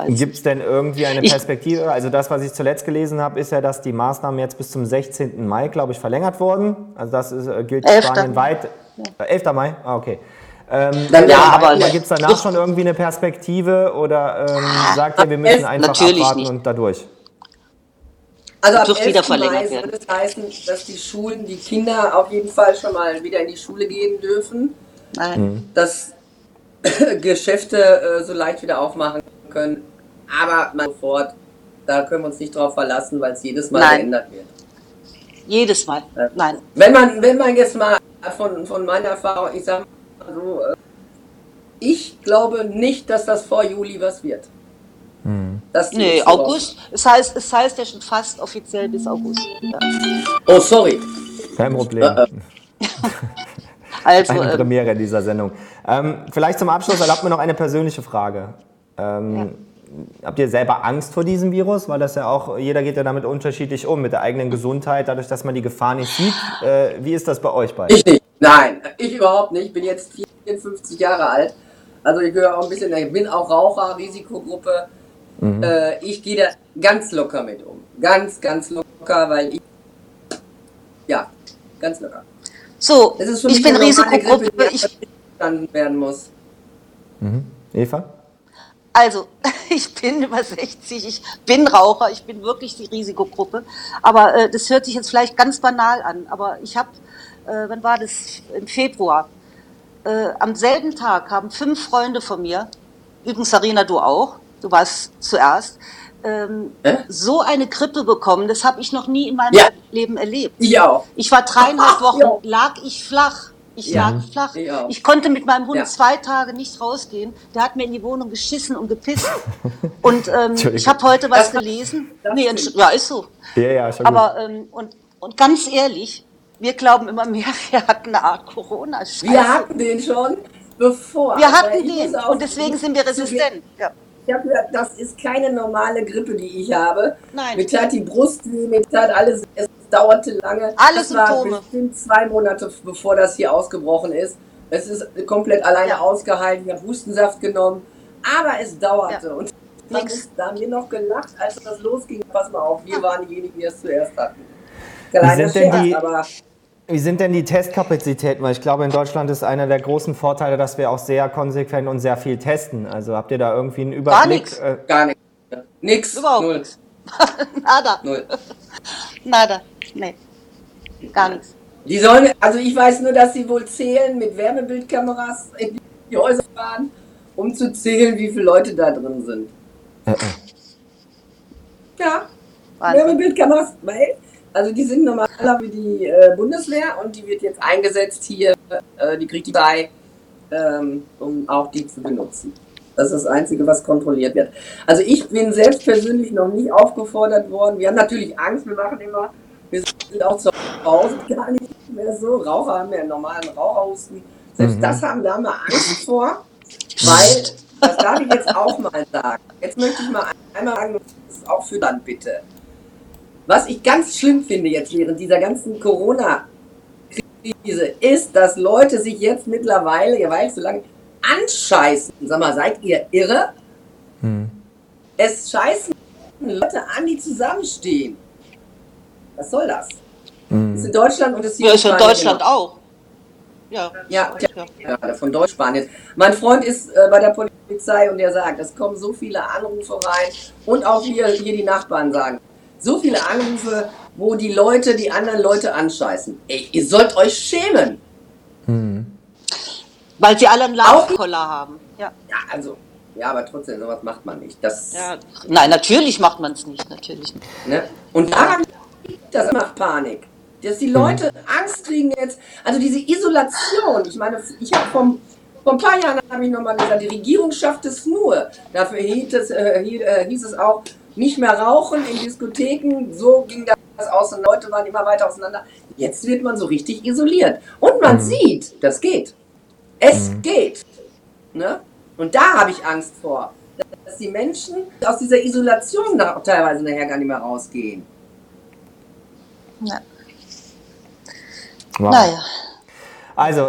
Gibt es denn irgendwie eine Perspektive? Also das, was ich zuletzt gelesen habe, ist ja, dass die Maßnahmen jetzt bis zum 16. Mai, glaube ich, verlängert wurden. Also das gilt spanienweit. 11. Mai? Ah, okay. Aber gibt es danach schon irgendwie eine Perspektive? Oder sagt ihr, wir müssen einfach abwarten und dadurch? Also ab 11. Mai wird es heißen, dass die Schulen, die Kinder auf jeden Fall schon mal wieder in die Schule gehen dürfen. Nein. Dass Geschäfte so leicht wieder aufmachen können. Aber sofort, da können wir uns nicht drauf verlassen, weil es jedes Mal geändert wird. Jedes Mal, nein. Wenn man jetzt mal von meiner Erfahrung, ich sage mal so, ich glaube nicht, dass das vor Juli was wird. August. Es heißt ja schon fast offiziell bis August. Ja. Oh, sorry. Kein Problem. Also, eine Premiere in dieser Sendung. Vielleicht zum Abschluss erlaubt mir noch eine persönliche Frage. Habt ihr selber Angst vor diesem Virus? Weil das ja auch, jeder geht ja damit unterschiedlich um, mit der eigenen Gesundheit, dadurch, dass man die Gefahr nicht sieht. Wie ist das bei euch beiden? Ich nicht. Nein, ich überhaupt nicht. Ich bin jetzt 54 Jahre alt. Also ich gehöre auch ein bisschen, ich bin auch Raucher, Risikogruppe. Mhm. Ich gehe da ganz locker mit um. Ganz, ganz locker, weil ich... Ja, ganz locker. So, ich bin Risikogruppe. Ich dann werden muss. Mhm. Eva? Also, ich bin über 60, ich bin Raucher, ich bin wirklich die Risikogruppe. Aber das hört sich jetzt vielleicht ganz banal an. Aber ich habe, wann war das? Im Februar. Am selben Tag haben 5 Freunde von mir, übrigens Sarina, du auch, du warst zuerst, so eine Grippe bekommen, das habe ich noch nie in meinem Leben erlebt. Ich auch. Ich war 3,5 Wochen, lag ich flach. Ich lag flach. Ich konnte mit meinem Hund 2 Tage nicht rausgehen. Der hat mir in die Wohnung geschissen und gepisst. Und ich habe heute was gelesen. Nee, ist so. Ja, ist ja gut. Aber und ganz ehrlich, wir glauben immer mehr, wir hatten eine Art Corona-Scheiße. Wir hatten den schon, bevor. Wir hatten den und deswegen sind wir resistent. Ja. Das ist keine normale Grippe, die ich habe. Nein. Mir tat die Brust weh, mir tat alles. Es dauerte lange. Alle Symptome. War bestimmt 2 Monate, bevor das hier ausgebrochen ist. Es ist komplett alleine ausgehalten. Ich habe Hustensaft genommen. Aber es dauerte. Ja. Und da haben wir noch gelacht, als das losging. Pass mal auf, wir waren diejenigen, die es zuerst hatten. Wie sind denn die Testkapazitäten? Weil ich glaube, in Deutschland ist einer der großen Vorteile, dass wir auch sehr konsequent und sehr viel testen. Also habt ihr da irgendwie einen Überblick? Gar nichts. Nix. Überhaupt nichts. Nada. Null. Nada. Nee. Gar nichts. Die sollen, also ich weiß nur, dass sie wohl zählen mit Wärmebildkameras in die Häuser fahren, um zu zählen, wie viele Leute da drin sind. Ja. Wahnsinn. Wärmebildkameras, weil... Also die sind normalerweise wie die Bundeswehr und die wird jetzt eingesetzt hier, die kriegt die bei, um auch die zu benutzen. Das ist das Einzige, was kontrolliert wird. Also ich bin selbst persönlich noch nicht aufgefordert worden. Wir haben natürlich Angst, wir sind auch zu Hause gar nicht mehr so. Raucher haben ja einen normalen Raucherhusten. Selbst das haben wir mal Angst vor, weil, das darf ich jetzt auch mal sagen. Jetzt möchte ich mal einmal sagen, das ist auch für dann bitte. Was ich ganz schlimm finde jetzt während dieser ganzen Corona-Krise ist, dass Leute sich jetzt mittlerweile, ja weil so lange, anscheißen. Sag mal, seid ihr irre? Es scheißen Leute an, die zusammenstehen. Was soll das? Das ist in Deutschland und das ist in Deutschland auch. Ja, von Deutsch-Spanien. Mein Freund ist bei der Polizei und der sagt, es kommen so viele Anrufe rein und auch hier die Nachbarn sagen. So viele Anrufe, wo die Leute die anderen Leute anscheißen. Ey, ihr sollt euch schämen. Weil sie alle einen Laufkoller haben. Ja, aber trotzdem, sowas macht man nicht. Nein, natürlich macht man es nicht. Ne? Und daran liegt das macht Panik. Dass die Leute Angst kriegen jetzt. Also diese Isolation. Ich meine, ich habe vor ein paar Jahren nochmal gesagt, die Regierung schafft es nur. Dafür hieß es auch, nicht mehr rauchen in Diskotheken, so ging das aus und Leute waren immer weiter auseinander. Jetzt wird man so richtig isoliert. Und man sieht, das geht. Es geht. Ne? Und da habe ich Angst vor, dass die Menschen aus dieser Isolation teilweise nachher gar nicht mehr rausgehen. Ja. Wow. Naja. Also,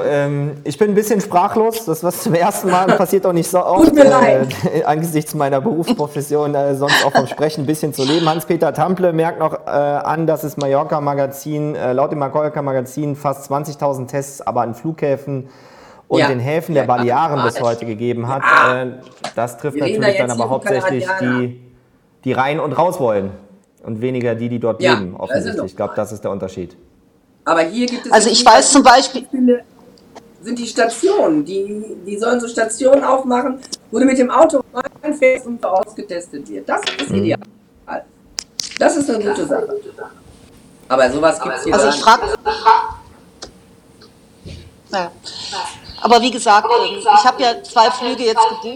ich bin ein bisschen sprachlos. Das, was zum ersten Mal passiert, auch nicht so oft. Angesichts meiner Berufsprofession, sonst auch vom Sprechen ein bisschen zu leben. Hans-Peter Tample merkt noch an, dass es laut dem Mallorca-Magazin fast 20.000 Tests, aber an Flughäfen und den Häfen der Balearen bis heute gegeben hat. Das trifft natürlich dann aber hauptsächlich die rein und raus wollen und weniger die dort leben, offensichtlich. Ich glaube, das ist der Unterschied. Aber hier gibt es... Also ich weiß zum Beispiel... sind die Stationen, die sollen so Stationen aufmachen, wo du mit dem Auto reinfährst und ausgetestet wird. Das ist ideal. Das ist eine gute Sache. Aber sowas gibt es hier nicht. Aber wie gesagt, ich habe ja 2 Flüge jetzt gebucht.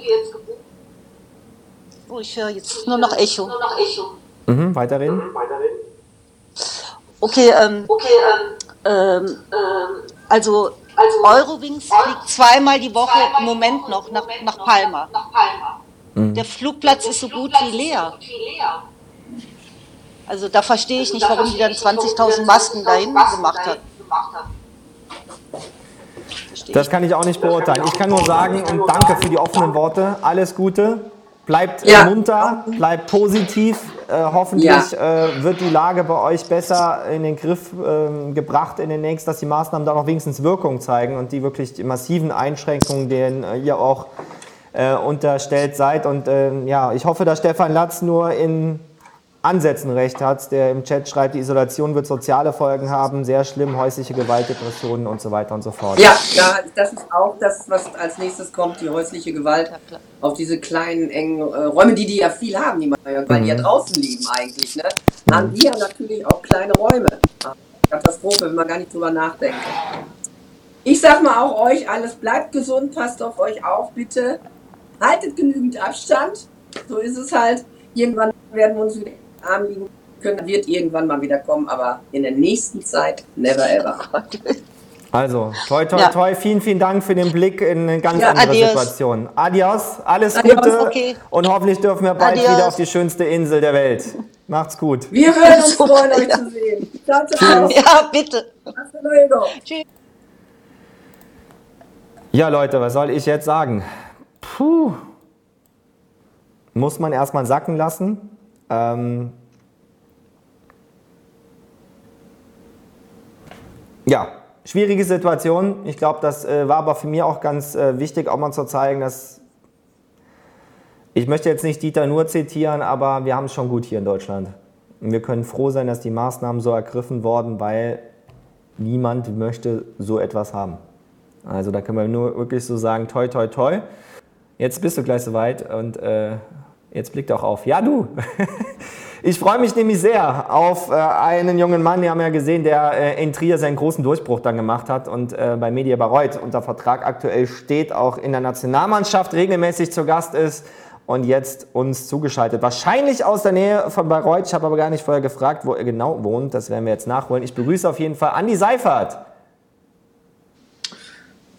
Oh, ich höre jetzt nur noch Echo. Weiterreden. Also Eurowings fliegt zweimal die Woche im Moment noch nach Palma. Der Flugplatz ist so gut wie leer. Also da verstehe ich nicht, warum die dann 20.000 Masken dahin gemacht hat. Das kann ich auch nicht beurteilen. Ich kann nur sagen, und danke für die offenen Worte, alles Gute. Bleibt munter, bleibt positiv, Hoffentlich wird die Lage bei euch besser in den Griff gebracht in den nächsten, dass die Maßnahmen da noch wenigstens Wirkung zeigen und die wirklich massiven Einschränkungen, denen ihr auch unterstellt seid. Und ich hoffe, dass Stefan Latz nur in Ansätzen recht hat, der im Chat schreibt, die Isolation wird soziale Folgen haben, sehr schlimm, häusliche Gewalt, Depressionen und so weiter und so fort. Ja, das ist auch das, was als nächstes kommt, die häusliche Gewalt auf diese kleinen, engen Räume, die ja viel haben, die Mallorca, weil die ja draußen leben eigentlich, ne? Haben die ja natürlich auch kleine Räume. Katastrophe, wenn man gar nicht drüber nachdenkt. Ich sag mal auch euch, alles bleibt gesund, passt auf euch auf, bitte. Haltet genügend Abstand, so ist es halt. Irgendwann werden wir uns wieder Arm liegen können, wird irgendwann mal wieder kommen, aber in der nächsten Zeit never ever. Also, toi, toi, toi, vielen, vielen Dank für den Blick in eine ganz andere adios. Situation. Adios, alles adios, Gute okay. Und hoffentlich dürfen wir bald wieder auf die schönste Insel der Welt. Macht's gut. Wir würden uns freuen, euch zu sehen. Ciao, ciao. Ja, bitte. Hasta luego. Tschüss. Ja, Leute, was soll ich jetzt sagen? Puh. Muss man erstmal sacken lassen. Schwierige Situation. Ich glaube, das war aber für mich auch ganz wichtig, auch mal zu zeigen, dass ich möchte jetzt nicht Dieter Nuhr zitieren, aber wir haben es schon gut hier in Deutschland. Und wir können froh sein, dass die Maßnahmen so ergriffen wurden, weil niemand möchte so etwas haben. Also da können wir nur wirklich so sagen, toi, toi, toi. Jetzt bist du gleich soweit und jetzt blickt auch auf. Ja, du! Ich freue mich nämlich sehr auf einen jungen Mann, wir haben ja gesehen, der in Trier seinen großen Durchbruch dann gemacht hat und bei Medi Bayreuth unter Vertrag aktuell steht, auch in der Nationalmannschaft regelmäßig zu Gast ist und jetzt uns zugeschaltet. Wahrscheinlich aus der Nähe von Bayreuth, ich habe aber gar nicht vorher gefragt, wo er genau wohnt, das werden wir jetzt nachholen. Ich begrüße auf jeden Fall Andi Seifert.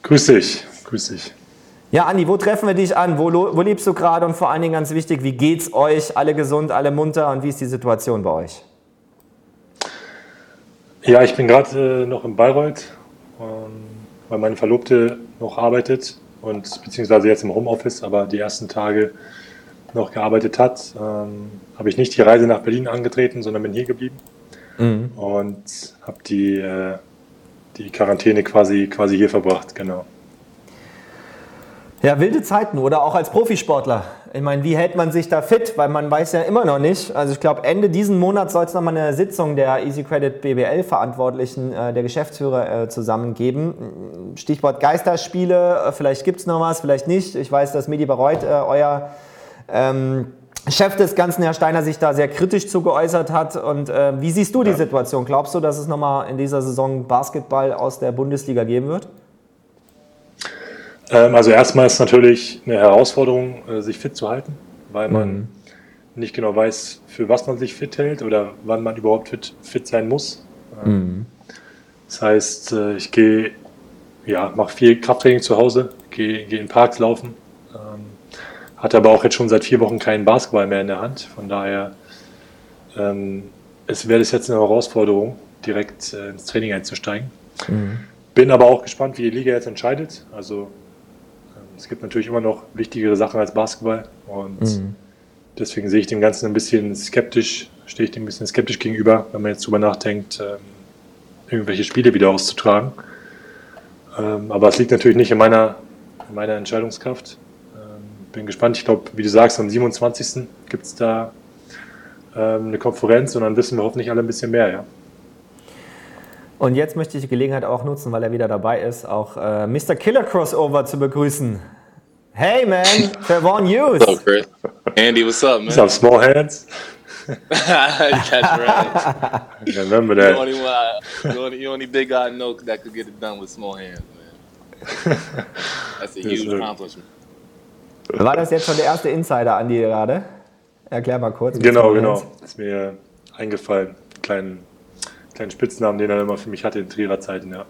Grüß dich, grüß dich. Ja, Andi, wo treffen wir dich an? Wo lebst du gerade? Und vor allen Dingen ganz wichtig, wie geht's euch? Alle gesund, alle munter? Und wie ist die Situation bei euch? Ja, ich bin gerade noch in Bayreuth, weil meine Verlobte noch arbeitet und beziehungsweise jetzt im Homeoffice, aber die ersten Tage noch gearbeitet hat. Habe ich nicht die Reise nach Berlin angetreten, sondern bin hier geblieben und habe die Quarantäne quasi hier verbracht, genau. Ja, wilde Zeiten oder auch als Profisportler. Ich meine, wie hält man sich da fit? Weil man weiß ja immer noch nicht. Also ich glaube, Ende diesen Monats soll es nochmal eine Sitzung der Easy Credit BBL-Verantwortlichen, der Geschäftsführer, zusammengeben. Stichwort Geisterspiele, vielleicht gibt es noch was, vielleicht nicht. Ich weiß, dass Medi Bayreuth, euer Chef des Ganzen, Herr Steiner, sich da sehr kritisch zu geäußert hat. Und wie siehst du die Situation? Glaubst du, dass es nochmal in dieser Saison Basketball aus der Bundesliga geben wird? Also erstmal ist es natürlich eine Herausforderung, sich fit zu halten, weil man nicht genau weiß, für was man sich fit hält oder wann man überhaupt fit sein muss. Das heißt, ich gehe, mache viel Krafttraining zu Hause, gehe in Parks laufen, hatte aber auch jetzt schon seit 4 Wochen keinen Basketball mehr in der Hand. Von daher wäre das jetzt eine Herausforderung, direkt ins Training einzusteigen. Bin aber auch gespannt, wie die Liga jetzt entscheidet. Also es gibt natürlich immer noch wichtigere Sachen als Basketball und deswegen sehe ich dem Ganzen ein bisschen skeptisch, stehe ich dem ein bisschen skeptisch gegenüber, wenn man jetzt drüber nachdenkt, irgendwelche Spiele wieder auszutragen. Aber es liegt natürlich nicht in meiner Entscheidungskraft. Bin gespannt. Ich glaube, wie du sagst, am 27. gibt es da eine Konferenz und dann wissen wir hoffentlich alle ein bisschen mehr, ja. Und jetzt möchte ich die Gelegenheit auch nutzen, weil er wieder dabei ist, auch Mr. Killer Crossover zu begrüßen. Hey man, Trevon Hughes. What's up, Chris? Andy, what's up, man? What's up, small hands? That's right. I remember that. You're the only big guy I know that could get it done with small hands, man. That's a huge accomplishment. War das jetzt schon der erste Insider, Andy, gerade? Erklär mal kurz. Genau. Ist mir eingefallen. Kleinen Spitznamen, den er immer für mich hatte in Trierer Zeiten, ja.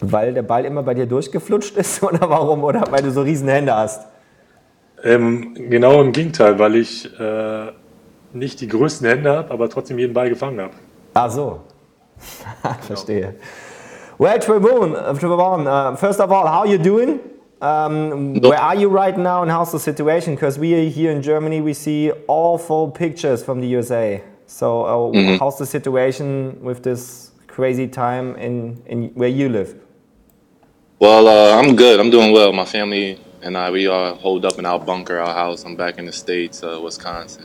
Weil der Ball immer bei dir durchgeflutscht ist oder warum? Oder weil du so riesen Hände hast? Genau im Gegenteil, weil ich nicht die größten Hände habe, aber trotzdem jeden Ball gefangen habe. Ach so. Verstehe. Well, Trevon, first of all, how you doing? Where are you right now and how's the situation? Because we here in Germany, we see awful pictures from the USA. So how's the situation with this crazy time in where you live? Well, I'm good. I'm doing well. My family and I, we all holed up in our bunker, our house. I'm back in the States, Wisconsin.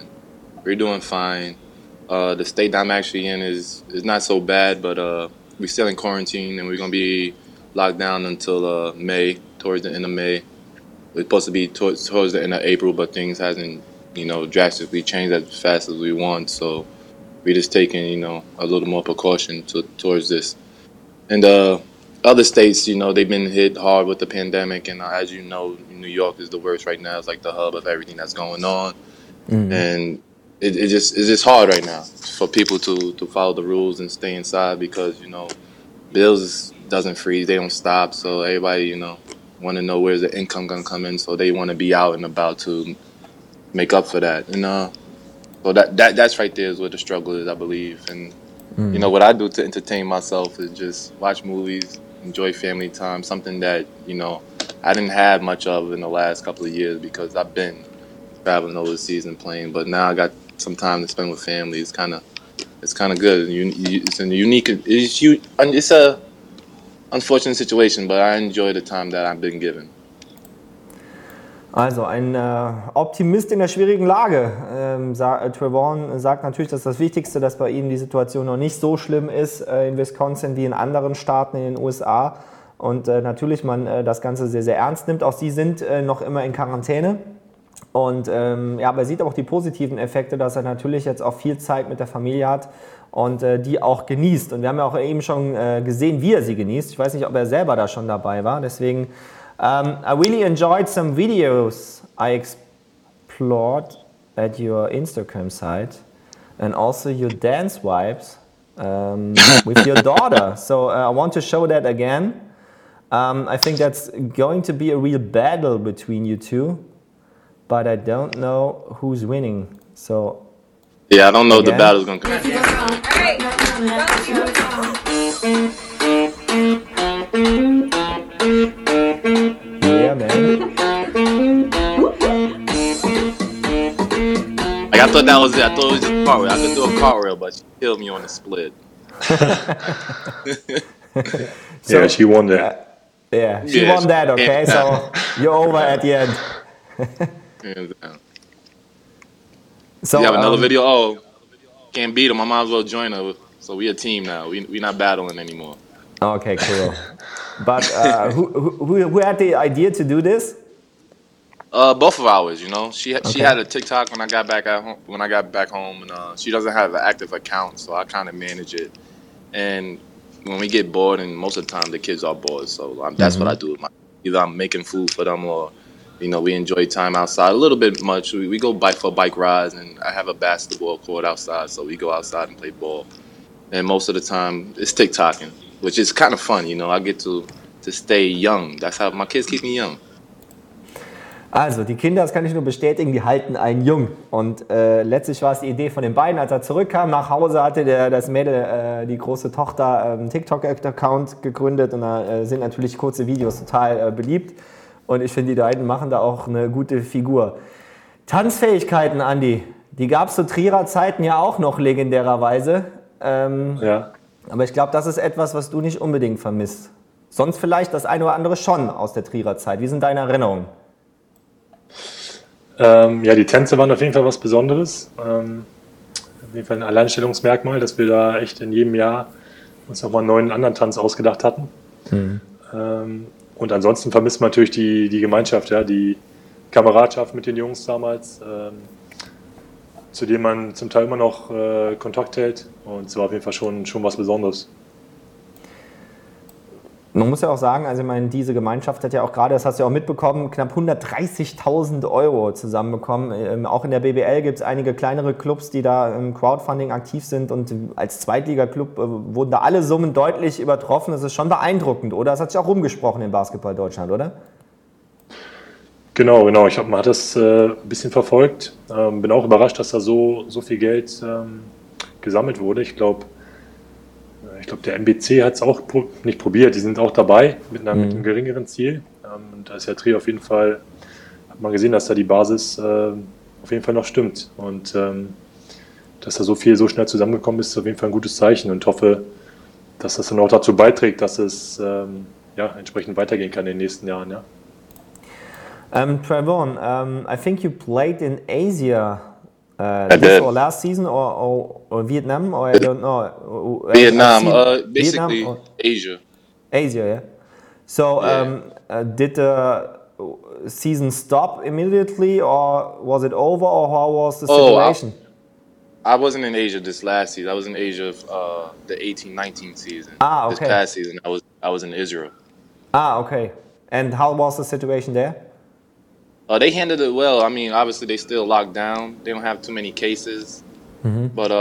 We're doing fine. The state I'm actually in is not so bad, but we're still in quarantine and we're going to be locked down until May. Towards the end of May, it's supposed to be towards the end of April, but things hasn't, you know, drastically changed as fast as we want. So we're just taking, you know, a little more precaution towards this. And other states, you know, they've been hit hard with the pandemic. And as you know, New York is the worst right now. It's like the hub of everything that's going on, and it's just hard right now for people to follow the rules and stay inside because, you know, bills doesn't freeze, they don't stop. So everybody, you know, want to know where's the income gonna come in, so they want to be out and about to make up for that. And so that's right there is where the struggle is, I believe. And you know what I do to entertain myself is just watch movies, enjoy family time, something that, you know, I didn't have much of in the last couple of years because I've been traveling overseas and playing. But now I got some time to spend with family. It's kind of good. It's a unfortunate situation, but I enjoy the time that I've been given. Also ein Optimist in der schwierigen Lage. Trevon sagt natürlich, dass das Wichtigste, dass bei ihm die Situation noch nicht so schlimm ist in Wisconsin wie in anderen Staaten in den USA. Und natürlich man das Ganze sehr, sehr ernst nimmt. Auch sie sind noch immer in Quarantäne. Und ja, aber er sieht auch die positiven Effekte, dass er natürlich jetzt auch viel Zeit mit der Familie hat und die auch genießt. Und wir haben ja auch eben schon gesehen, wie er sie genießt. Ich weiß nicht, ob er selber da schon dabei war. Deswegen, I really enjoyed some videos I explored at your Instagram site and also your dance vibes with your daughter. So I want to show that again. I think that's going to be a real battle between you two. But I don't know who's winning. So yeah, I don't know if the battle's gonna come. Yeah, man. Like I thought that was it. I thought it was just cartwheel. I could do a cartwheel, but she killed me on the split. So, yeah, she won that. Yeah, she won that. Okay, so you're over at the end. So you have another video? Oh, can't beat him. I might as well join her. So we a team now. We're not battling anymore. Okay, cool. But who had the idea to do this? Both of ours. You know, she had a TikTok when I got back at home. When I got back home, and she doesn't have an active account, so I kind of manage it. And when we get bored, and most of the time the kids are bored, so that's what I do with my. Either I'm making food for them or. You know, we enjoy time outside a little bit much. We go bike rides, and I have a basketball court outside, so we go outside and play ball. And most of the time, it's TikToking, which is kind of fun. You know, I get to stay young. That's how my kids keep me young. Also, die Kinder, das kann ich nur bestätigen, die halten einen jung. Und letztlich war es die Idee von den beiden, als er zurückkam nach Hause, hatte das Mädel, die große Tochter, einen TikTok-Account gegründet. Und da sind natürlich kurze Videos total beliebt. Und ich finde, die beiden machen da auch eine gute Figur. Tanzfähigkeiten, Andi, die gab es zu Trierer Zeiten ja auch noch legendärerweise. Ja. Aber ich glaube, das ist etwas, was du nicht unbedingt vermisst. Sonst vielleicht das eine oder andere schon aus der Trierer Zeit. Wie sind deine Erinnerungen? Ja, die Tänze waren auf jeden Fall was Besonderes. Auf jeden Fall ein Alleinstellungsmerkmal, dass wir da echt in jedem Jahr uns nochmal einen neuen anderen Tanz ausgedacht hatten. Mhm. Und ansonsten vermisst man natürlich die Gemeinschaft, ja, die Kameradschaft mit den Jungs damals, zu denen man zum Teil immer noch Kontakt hält. Und es war auf jeden Fall schon was Besonderes. Man muss ja auch sagen, also ich meine, diese Gemeinschaft hat ja auch gerade, das hast du ja auch mitbekommen, knapp 130.000 Euro zusammenbekommen. Auch in der BBL gibt es einige kleinere Clubs, die da im Crowdfunding aktiv sind. Und als Zweitliga-Club wurden da alle Summen deutlich übertroffen. Das ist schon beeindruckend, oder? Das hat sich auch rumgesprochen im Basketball Deutschland, oder? Genau. Ich glaube, man hat das ein bisschen verfolgt. Bin auch überrascht, dass da so viel Geld gesammelt wurde. Ich glaube, Ich glaube, der MBC hat es auch nicht probiert, die sind auch dabei mit einem geringeren Ziel. Und da ist ja Trier auf jeden Fall, hat man gesehen, dass da die Basis auf jeden Fall noch stimmt. Und dass da so viel so schnell zusammengekommen ist, ist auf jeden Fall ein gutes Zeichen. Und hoffe, dass das dann auch dazu beiträgt, dass es entsprechend weitergehen kann in den nächsten Jahren. Ja. Trevon, I think you played in Asia this or last season or Vietnam, or I don't know. Vietnam, basically Vietnam Asia. Asia, yeah. So did the season stop immediately, or was it over, or how was the situation? I wasn't in Asia this last season. I was in Asia the 18-19 season. Ah, okay. This past season, I was in Israel. Ah, okay. And how was the situation there? They handled it well. I mean, obviously they still locked down. They don't have too many cases. Mm-hmm. But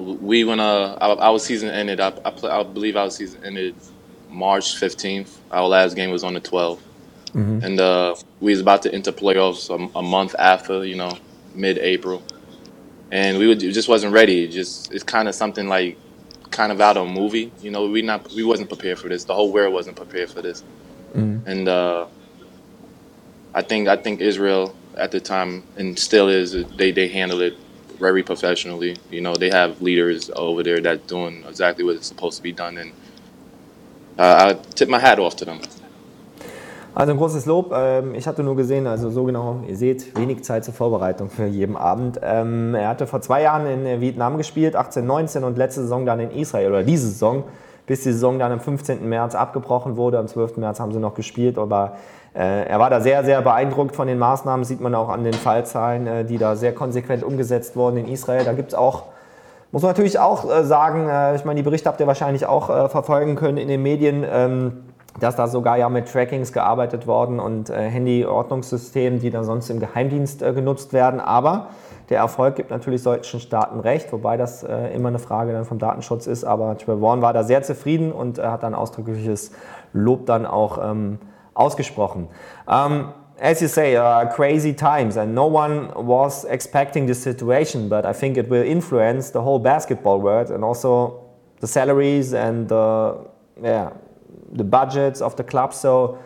our season ended. I believe our season ended March 15th. Our last game was on the 12th, mm-hmm. and we was about to enter playoffs a month after, mid-April. And we just wasn't ready. It's kind of something like kind of out of a movie. We wasn't prepared for this. The whole world wasn't prepared for this. Mm-hmm. And I think Israel at the time and still is. They handle it very professionally. They have leaders over there that's doing exactly what it's supposed to be done. And I tip my hat off to them. Also ein großes Lob. Ich hatte nur gesehen, also so genau, ihr seht, wenig Zeit zur Vorbereitung für jeden Abend. Er hatte vor 2 Jahren in Vietnam gespielt, 18, 19 und letzte Saison dann in Israel, oder diese Saison, bis die Saison dann am 15. März abgebrochen wurde. Am 12. März haben sie noch gespielt, aber er war da sehr, sehr beeindruckt von den Maßnahmen, sieht man auch an den Fallzahlen, die da sehr konsequent umgesetzt wurden in Israel. Da gibt es auch, muss man natürlich auch sagen, ich meine, die Berichte habt ihr wahrscheinlich auch verfolgen können in den Medien, dass da sogar ja mit Trackings gearbeitet worden und Handy-Ordnungssystemen, die dann sonst im Geheimdienst genutzt werden. Aber der Erfolg gibt natürlich solchen Staaten recht, wobei das immer eine Frage dann vom Datenschutz ist. Aber Trevon war da sehr zufrieden und hat dann ausdrückliches Lob dann auch ausgesprochen. As you say, crazy times, and no one was expecting this situation, but I think it will influence the whole basketball world and also the salaries and the budgets of the club. So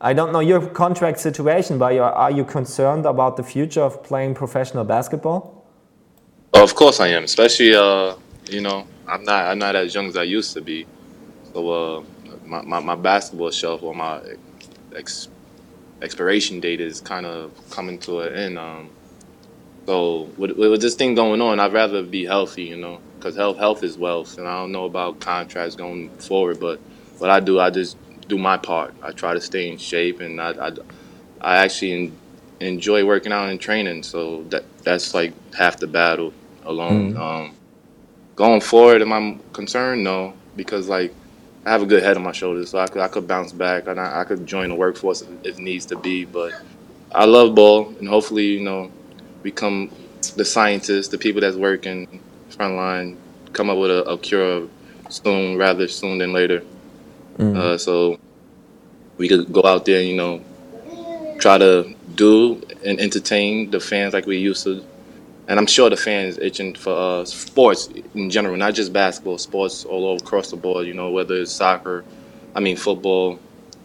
I don't know your contract situation, but are you concerned about the future of playing professional basketball? Of course I am, especially, I'm not as young as I used to be. So my basketball shelf or my expiration date is kind of coming to an end. So with this thing going on, I'd rather be healthy, because health is wealth. And I don't know about contracts going forward, but what I do, I just do my part. I try to stay in shape, and I actually enjoy working out and training. So that's like half the battle alone. Mm-hmm. Going forward, am I concerned? No, because like I have a good head on my shoulders, so I could bounce back, and I could join the workforce if needs to be. But I love ball, and hopefully, become the scientists, the people that's working frontline, come up with a cure soon, rather soon than later. Mm-hmm. So we could go out there, try to do and entertain the fans like we used to. And I'm sure the fans itching for sports in general, not just basketball, sports all over across the board, whether it's soccer, football,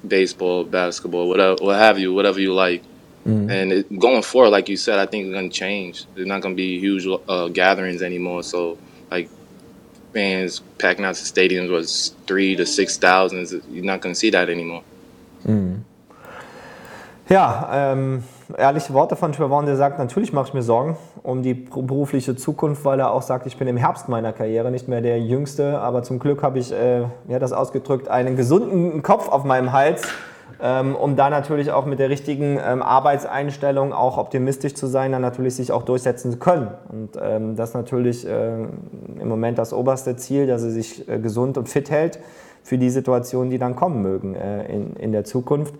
baseball, basketball, whatever you like. Mm-hmm. And going forward, like you said, I think it's going to change. There's not going to be huge gatherings anymore. So, like, fans packing out the stadiums was 3,000 to 6,000. You're not going to see that anymore. Mm. Ja, ehrliche Worte von Trevon, der sagt, natürlich mache ich mir Sorgen um die berufliche Zukunft, weil er auch sagt, ich bin im Herbst meiner Karriere nicht mehr der Jüngste, aber zum Glück habe ich, das ausgedrückt, einen gesunden Kopf auf meinem Hals, um da natürlich auch mit der richtigen Arbeitseinstellung auch optimistisch zu sein, dann natürlich sich auch durchsetzen zu können. Und das ist natürlich im Moment das oberste Ziel, dass er sich gesund und fit hält für die Situationen, die dann kommen mögen in der Zukunft.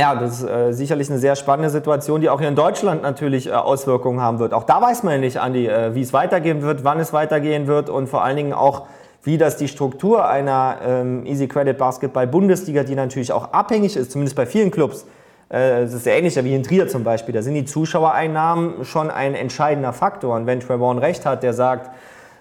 Das ist sicherlich eine sehr spannende Situation, die auch hier in Deutschland natürlich Auswirkungen haben wird. Auch da weiß man ja nicht, Andi, wie es weitergehen wird, wann es weitergehen wird und vor allen Dingen auch, wie das die Struktur einer Easy Credit Basketball Bundesliga, die natürlich auch abhängig ist, zumindest bei vielen Clubs, das ist ja ähnlicher wie in Trier zum Beispiel, da sind die Zuschauereinnahmen schon ein entscheidender Faktor. Und wenn Trevon recht hat, der sagt,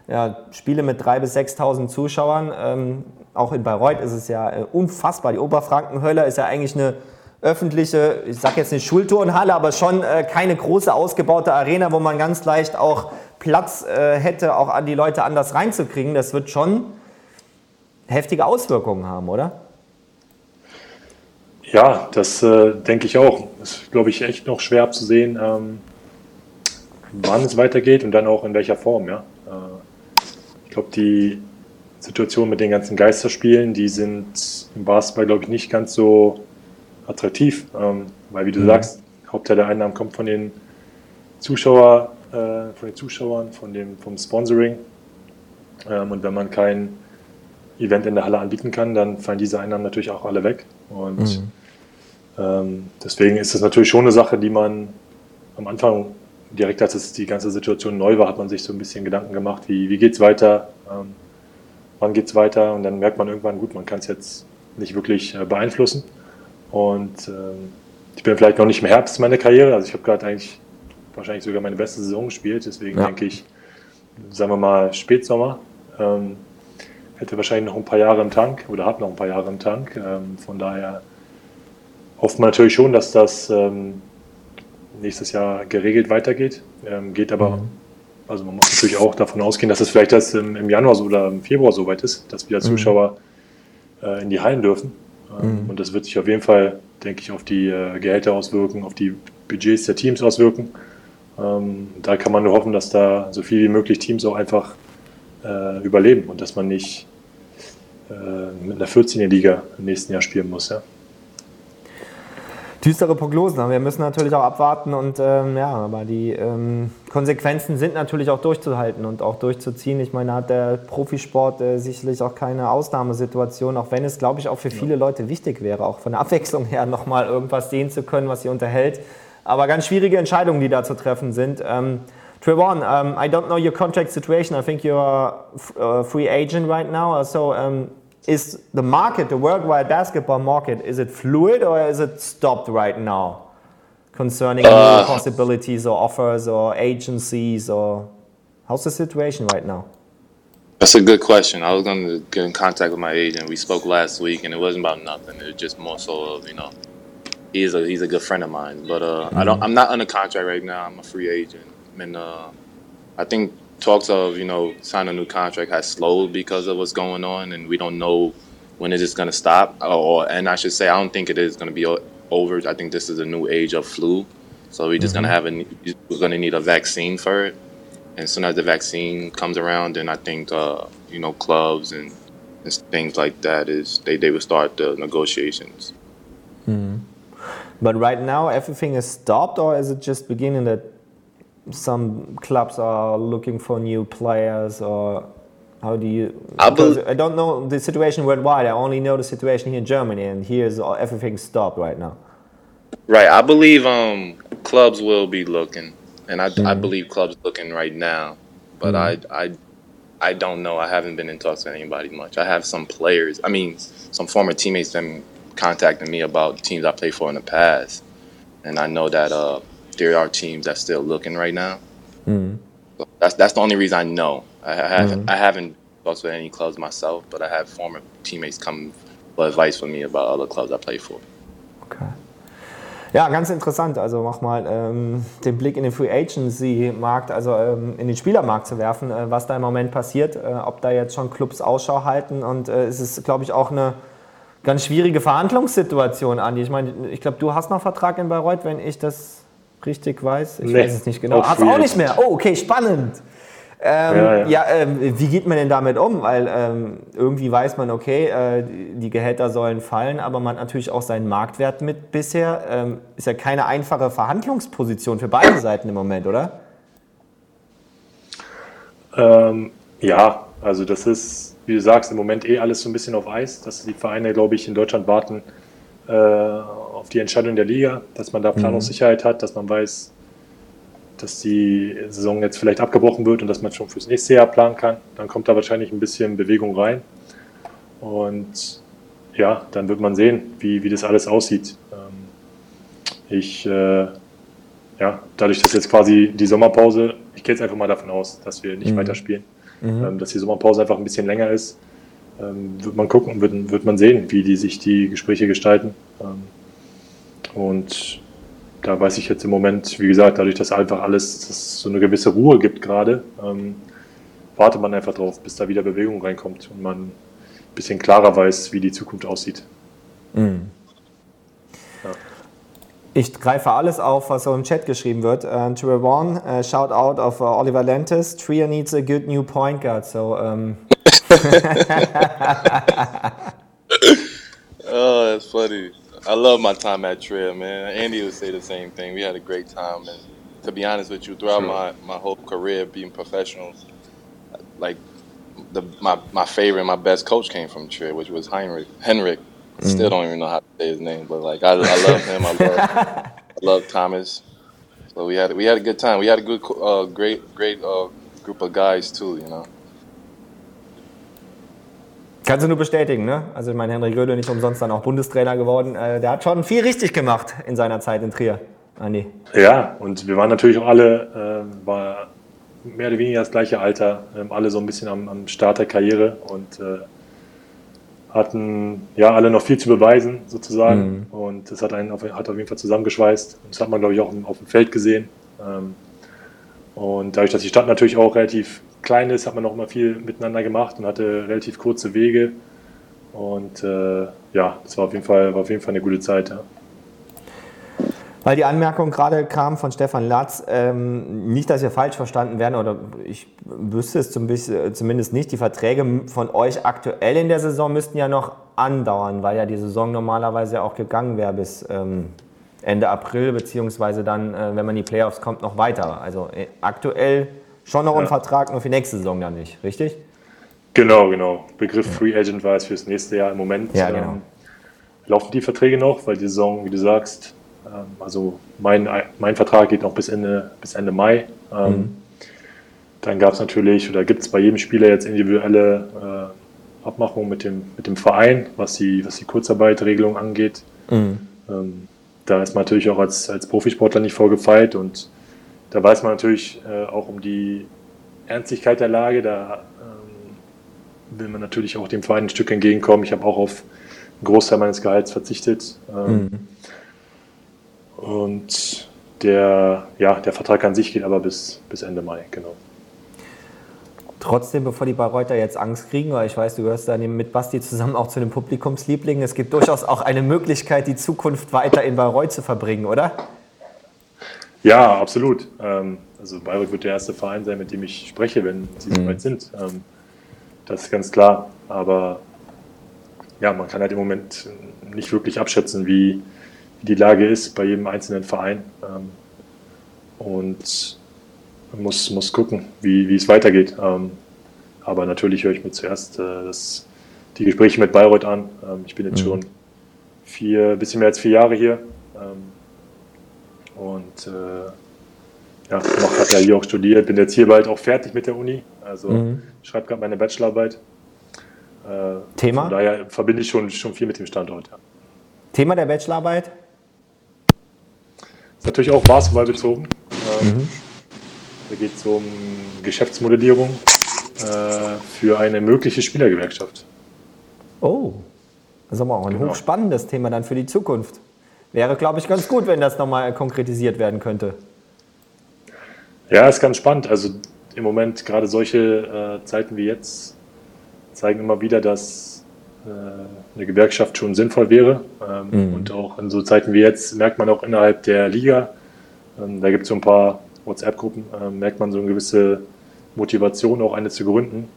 ja, Spiele mit 3.000 bis 6.000 Zuschauern. Auch in Bayreuth ist es ja unfassbar. Die Oberfrankenhöller ist ja eigentlich eine öffentliche, ich sage jetzt nicht Schulturnhalle, aber schon keine große ausgebaute Arena, wo man ganz leicht auch Platz hätte, auch an die Leute anders reinzukriegen. Das wird schon heftige Auswirkungen haben, oder? Ja, das denke ich auch. Ist, glaube ich, echt noch schwer abzusehen, wann es weitergeht und dann auch in welcher Form. Ja. Ich glaube, die Situation mit den ganzen Geisterspielen, die sind im Basketball, glaube ich, nicht ganz so attraktiv, weil, wie du sagst, Hauptteil der Einnahmen kommt von den Zuschauern, vom Sponsoring. Und wenn man kein Event in der Halle anbieten kann, dann fallen diese Einnahmen natürlich auch alle weg. Und deswegen ist das natürlich schon eine Sache, die man am Anfang, direkt als es die ganze Situation neu war, hat man sich so ein bisschen Gedanken gemacht, wie geht es weiter, wann geht es weiter, und dann merkt man irgendwann, gut, man kann es jetzt nicht wirklich beeinflussen. Und ich bin vielleicht noch nicht im Herbst meiner Karriere, also ich habe gerade eigentlich wahrscheinlich sogar meine beste Saison gespielt, deswegen denke ich, sagen wir mal Spätsommer, hätte wahrscheinlich noch ein paar Jahre im Tank oder habe noch ein paar Jahre im Tank. Von daher hofft man natürlich schon, dass das nächstes Jahr geregelt weitergeht. Geht aber, also man muss natürlich auch davon ausgehen, dass es vielleicht erst im Januar so oder im Februar soweit ist, dass wieder Zuschauer in die Hallen dürfen. Und das wird sich auf jeden Fall, denke ich, auf die Gehälter auswirken, auf die Budgets der Teams auswirken. Da kann man nur hoffen, dass da so viel wie möglich Teams auch einfach überleben und dass man nicht mit einer 14er-Liga im nächsten Jahr spielen muss. Ja. Düstere Prognosen, aber wir müssen natürlich auch abwarten und aber die Konsequenzen sind natürlich auch durchzuhalten und auch durchzuziehen. Ich meine, da hat der Profisport sicherlich auch keine Ausnahmesituation, auch wenn es, glaube ich, auch für viele Leute wichtig wäre, auch von der Abwechslung her nochmal irgendwas sehen zu können, was sie unterhält. Aber ganz schwierige Entscheidungen, die da zu treffen sind. Trevon, I don't know your contract situation. I think you're a free agent right now. So, is the market, the worldwide basketball market, is it fluid or is it stopped right now? Concerning new possibilities or offers or agencies, or how's the situation right now? That's a good question. I was going to get in contact with my agent. We spoke last week, and it wasn't about nothing. It was just more so of, you know, he's a good friend of mine. But I'm not under contract right now. I'm a free agent. And I think talks of, you know, signing a new contract has slowed because of what's going on, and we don't know when it is going to stop. And I should say, I don't think it is going to be over. I think this is a new age of flu, so we're just going to need a vaccine for it. And as soon as the vaccine comes around, then I think you know, clubs and things like that is they will start the negotiations. Mm. But right now, everything is stopped, or is it just beginning that? Some clubs are looking for new players, or how do you? I don't know the situation worldwide. I only know the situation here in Germany, and here's everything stopped right now. Right, I believe clubs will be looking, and I believe clubs looking right now. But I don't know. I haven't been in talks with anybody much. I have some players. I mean, some former teammates them contacting me about teams I played for in the past, and I know that there are teams that's still looking right now. Mm. So that's the only reason I know. I haven't talked with any clubs myself, but I have former teammates come with advice for me about other clubs I play for. Okay. Ja, ganz interessant. Also mach mal den Blick in den Free Agency-Markt, also in den Spielermarkt zu werfen, was da im Moment passiert, ob da jetzt schon Clubs Ausschau halten. Und es ist, glaube ich, auch eine ganz schwierige Verhandlungssituation, Andi. Ich meine, ich glaube, du hast noch Vertrag in Bayreuth, wenn ich das richtig weiß? Ich weiß es nicht genau. Hast du auch nicht mehr? Oh, okay, spannend. Wie geht man denn damit um? Weil irgendwie weiß man, okay, die Gehälter sollen fallen, aber man hat natürlich auch seinen Marktwert mit bisher. Ist ja keine einfache Verhandlungsposition für beide Seiten im Moment, oder? Ja, also das ist, wie du sagst, im Moment alles so ein bisschen auf Eis, dass die Vereine, glaube ich, in Deutschland warten, auf die Entscheidung der Liga, dass man da Planungssicherheit hat, dass man weiß, dass die Saison jetzt vielleicht abgebrochen wird und dass man schon fürs nächste Jahr planen kann. Dann kommt da wahrscheinlich ein bisschen Bewegung rein. Und ja, dann wird man sehen, wie das alles aussieht. Dadurch, dass jetzt quasi die Sommerpause, ich gehe jetzt einfach mal davon aus, dass wir nicht weiterspielen. dass die Sommerpause einfach ein bisschen länger ist. Wird man gucken, wird man sehen, wie die sich die Gespräche gestalten. Und da weiß ich jetzt im Moment, wie gesagt, dadurch, dass einfach alles, dass es so eine gewisse Ruhe gibt gerade, wartet man einfach drauf, bis da wieder Bewegung reinkommt und man ein bisschen klarer weiß, wie die Zukunft aussieht. Mhm. Ja. Ich greife alles auf, was so im Chat geschrieben wird. Trevon, shout out of Oliver Lentis. Trier needs a good new point guard. So, oh, that's funny. I love my time at Trier, man. Andy would say the same thing. We had a great time. And to be honest with you, throughout my whole career being professional, like my favorite, my best coach came from Trier, which was Henrik. Still don't even know how to say his name, but like I love him. I love Thomas. So we had a good time. We had a good, great group of guys too, you know. Kannst du nur bestätigen, ne? Also ich meine, Henrik Grölle, nicht umsonst dann auch Bundestrainer geworden. Der hat schon viel richtig gemacht in seiner Zeit in Trier, Andi. Ja, und wir waren natürlich auch alle, war mehr oder weniger das gleiche Alter, alle so ein bisschen am Start der Karriere und hatten ja alle noch viel zu beweisen sozusagen und das hat auf jeden Fall zusammengeschweißt. Das hat man, glaube ich, auch auf dem Feld gesehen. Und dadurch, dass die Stadt natürlich auch relativ klein ist, hat man auch immer viel miteinander gemacht und hatte relativ kurze Wege. Und ja, das war auf jeden Fall eine gute Zeit. Ja. Weil die Anmerkung gerade kam von Stefan Latz, nicht, dass wir falsch verstanden werden, oder ich wüsste es zumindest nicht, die Verträge von euch aktuell in der Saison müssten ja noch andauern, weil ja die Saison normalerweise auch gegangen wäre bis Ende April, beziehungsweise dann, wenn man in die Playoffs kommt, noch weiter. Also aktuell schon noch ein Vertrag, nur für nächste Saison dann nicht, richtig? Genau. Begriff Free Agent war es fürs nächste Jahr im Moment. Ja, genau. Laufen die Verträge noch, weil die Saison, wie du sagst, also mein Vertrag geht noch bis Ende Mai. Dann gab es natürlich, oder gibt es bei jedem Spieler jetzt individuelle Abmachungen mit dem Verein, was die Kurzarbeitregelung angeht. Da ist man natürlich auch als Profisportler nicht vorgefeilt und da weiß man natürlich auch um die Ernstlichkeit der Lage. Da will man natürlich auch dem Verein ein Stück entgegenkommen. Ich habe auch auf einen Großteil meines Gehalts verzichtet. Und der Vertrag an sich geht aber bis Ende Mai, genau. Trotzdem, bevor die Bayreuther jetzt Angst kriegen, weil ich weiß, du gehörst da mit Basti zusammen auch zu den Publikumslieblingen, es gibt durchaus auch eine Möglichkeit, die Zukunft weiter in Bayreuth zu verbringen, oder? Ja, absolut. Also Bayreuth wird der erste Verein sein, mit dem ich spreche, wenn sie so weit sind. Das ist ganz klar. Aber ja, man kann halt im Moment nicht wirklich abschätzen, wie die Lage ist bei jedem einzelnen Verein. Und man muss gucken, wie es weitergeht. Aber natürlich höre ich mir zuerst die Gespräche mit Bayreuth an. Ich bin jetzt schon ein bisschen mehr als vier Jahre hier. Und habe ja hier auch studiert, bin jetzt hier bald auch fertig mit der Uni. Also schreibe gerade meine Bachelorarbeit. Thema? Von daher verbinde ich schon viel mit dem Standort. Ja. Thema der Bachelorarbeit? Ist natürlich auch Basketball bezogen. Da geht es um Geschäftsmodellierung für eine mögliche Spielergewerkschaft. Oh, das ist aber auch ein hochspannendes Thema dann für die Zukunft. Wäre, glaube ich, ganz gut, wenn das nochmal konkretisiert werden könnte. Ja, ist ganz spannend. Also im Moment, gerade solche Zeiten wie jetzt, zeigen immer wieder, dass eine Gewerkschaft schon sinnvoll wäre. Und auch in so Zeiten wie jetzt merkt man auch innerhalb der Liga, da gibt es so ein paar WhatsApp-Gruppen, merkt man so eine gewisse Motivation, auch eine zu gründen.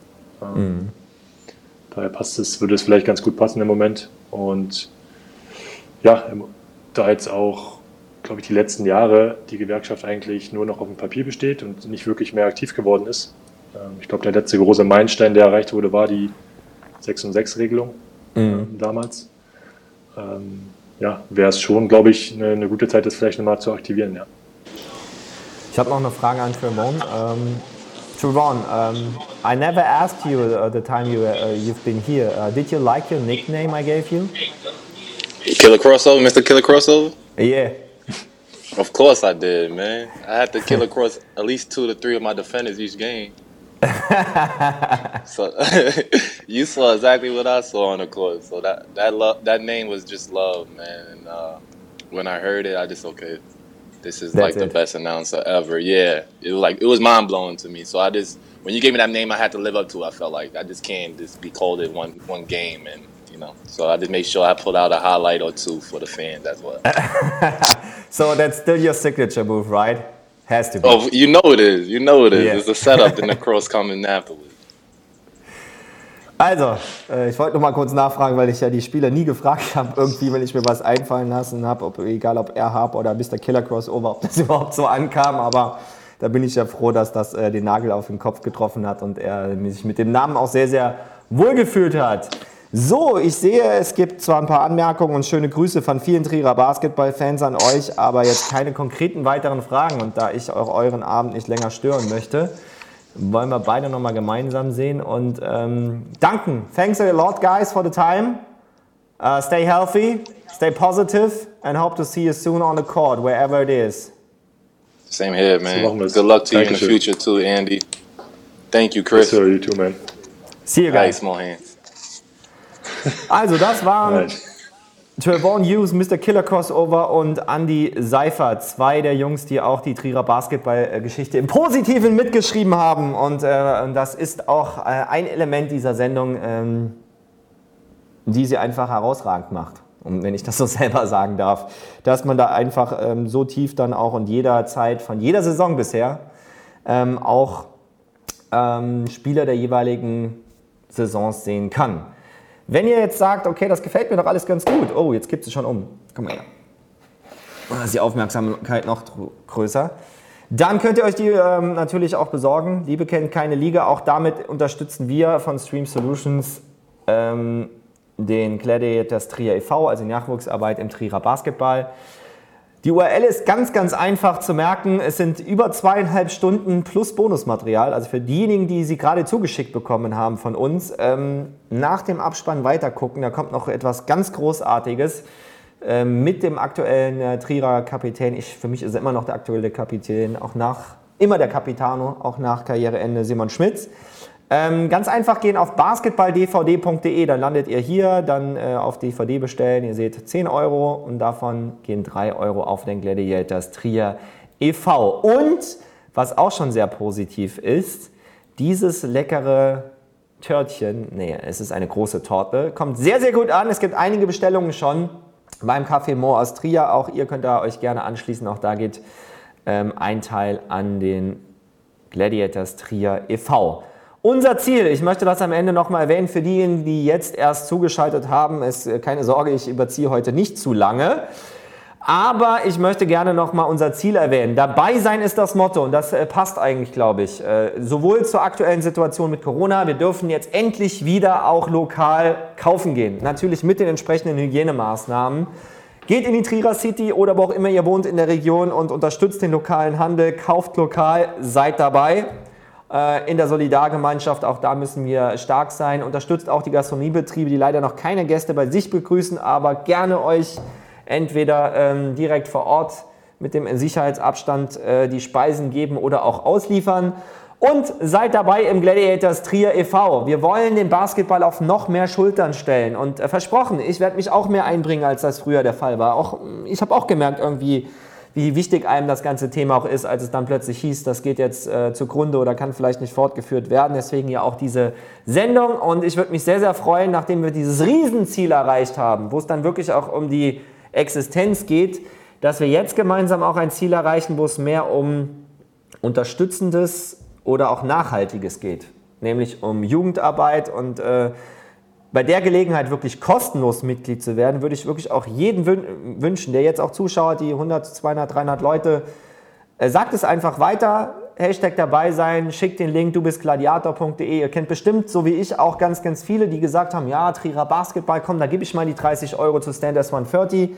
Daher würde es vielleicht ganz gut passen im Moment. Und ja, da jetzt auch, glaube ich, die letzten Jahre die Gewerkschaft eigentlich nur noch auf dem Papier besteht und nicht wirklich mehr aktiv geworden ist. Ich glaube, der letzte große Meilenstein, der erreicht wurde, war die 6-6-Regelung damals. Ja, wäre es schon, glaube ich, eine gute Zeit, das vielleicht nochmal zu aktivieren. Ja. Ich habe noch eine Frage an Trevon. Trevon, I never asked you the time you've been here. Did you like your nickname I gave you? Killer Crossover, Mr. Killer Crossover? Yeah. Of course I did, man. I had to kill across at least 2 to 3 of my defenders each game. So you saw exactly what I saw on the court. So that name was just love, man. And when I heard it, I just this is like the best announcer ever. Yeah, it was mind blowing to me. So I just when you gave me that name, I had to live up to it. I felt like I just can't just be called it one game and. So I just make sure I pull out a highlight or two for the fans as well. So that's still your signature move, right? Has to be. Oh, you know it is. You know it is. Yeah. It's a setup and the cross coming afterwards. Also, ich wollte noch mal kurz nachfragen, weil ich ja die Spieler nie gefragt habe, irgendwie, wenn ich mir was einfallen lassen habe, egal ob R-Hub oder Mr. Killer Crossover, ob das überhaupt so ankam, aber da bin ich ja froh, dass das den Nagel auf den Kopf getroffen hat und er sich mit dem Namen auch sehr, sehr wohlgefühlt hat. So, ich sehe, es gibt zwar ein paar Anmerkungen und schöne Grüße von vielen Trierer Basketballfans an euch, aber jetzt keine konkreten weiteren Fragen. Und da ich auch euren Abend nicht länger stören möchte, wollen wir beide nochmal gemeinsam sehen und danken. Thanks a lot, guys, for the time. Stay healthy, stay positive and hope to see you soon on the court, wherever it is. Same here, man. Good luck to you in the future too, Andy. Thank you, Chris. Yes, sir, you too, man. See you guys. Also, das waren Trevon Hughes, Mr. Killer Crossover und Andi Seifert. Zwei der Jungs, die auch die Trierer Basketballgeschichte im Positiven mitgeschrieben haben. Und das ist auch ein Element dieser Sendung, die sie einfach herausragend macht. Und wenn ich das so selber sagen darf, dass man da einfach so tief dann auch in jeder Zeit von jeder Saison bisher auch Spieler der jeweiligen Saisons sehen kann. Wenn ihr jetzt sagt, okay, das gefällt mir doch alles ganz gut. Oh, jetzt kippt sie schon um. Komm mal her. Da ist die Aufmerksamkeit noch größer. Dann könnt ihr euch die natürlich auch besorgen. Liebe kennt keine Liga. Auch damit unterstützen wir von Stream Solutions den Gladiators Trier e.V., also Nachwuchsarbeit im Trierer Basketball. Die URL ist ganz, ganz einfach zu merken. Es sind über 2,5 Stunden plus Bonusmaterial. Also für diejenigen, die sie gerade zugeschickt bekommen haben von uns, nach dem Abspann weitergucken. Da kommt noch etwas ganz Großartiges mit dem aktuellen Trierer Kapitän. Für mich ist er immer noch der aktuelle Kapitän, auch nach Karriereende Simon Schmitz. Ganz einfach gehen auf basketballdvd.de, dann landet ihr hier, dann auf DVD bestellen, ihr seht 10 Euro und davon gehen 3 Euro auf den Gladiators Trier e.V. Und, was auch schon sehr positiv ist, dieses leckere Törtchen, es ist eine große Torte, kommt sehr, sehr gut an, es gibt einige Bestellungen schon beim Café More aus Trier, auch ihr könnt da euch gerne anschließen, auch da geht ein Teil an den Gladiators Trier e.V. Unser Ziel, ich möchte das am Ende nochmal erwähnen, für diejenigen, die jetzt erst zugeschaltet haben, keine Sorge, ich überziehe heute nicht zu lange, aber ich möchte gerne nochmal unser Ziel erwähnen. Dabei sein ist das Motto und das passt eigentlich, glaube ich, sowohl zur aktuellen Situation mit Corona, wir dürfen jetzt endlich wieder auch lokal kaufen gehen, natürlich mit den entsprechenden Hygienemaßnahmen. Geht in die Trierer City oder wo auch immer ihr wohnt in der Region und unterstützt den lokalen Handel, kauft lokal, seid dabei. In der Solidargemeinschaft, auch da müssen wir stark sein. Unterstützt auch die Gastronomiebetriebe, die leider noch keine Gäste bei sich begrüßen, aber gerne euch entweder direkt vor Ort mit dem Sicherheitsabstand die Speisen geben oder auch ausliefern. Und seid dabei im Gladiators Trier e.V. Wir wollen den Basketball auf noch mehr Schultern stellen. Und versprochen, ich werde mich auch mehr einbringen, als das früher der Fall war. Ich habe auch gemerkt, irgendwie, wie wichtig einem das ganze Thema auch ist, als es dann plötzlich hieß, das geht jetzt zugrunde oder kann vielleicht nicht fortgeführt werden. Deswegen ja auch diese Sendung und ich würde mich sehr, sehr freuen, nachdem wir dieses Riesenziel erreicht haben, wo es dann wirklich auch um die Existenz geht, dass wir jetzt gemeinsam auch ein Ziel erreichen, wo es mehr um Unterstützendes oder auch Nachhaltiges geht, nämlich um Jugendarbeit und bei der Gelegenheit wirklich kostenlos Mitglied zu werden, würde ich wirklich auch jedem wünschen, der jetzt auch zuschaut, die 100, 200, 300 Leute, sagt es einfach weiter, Hashtag dabei sein, schickt den Link, dubistgladiator.de, ihr kennt bestimmt, so wie ich, auch ganz, ganz viele, die gesagt haben, ja, Trierer Basketball, komm, da gebe ich mal die 30 Euro zu Stand as One 30,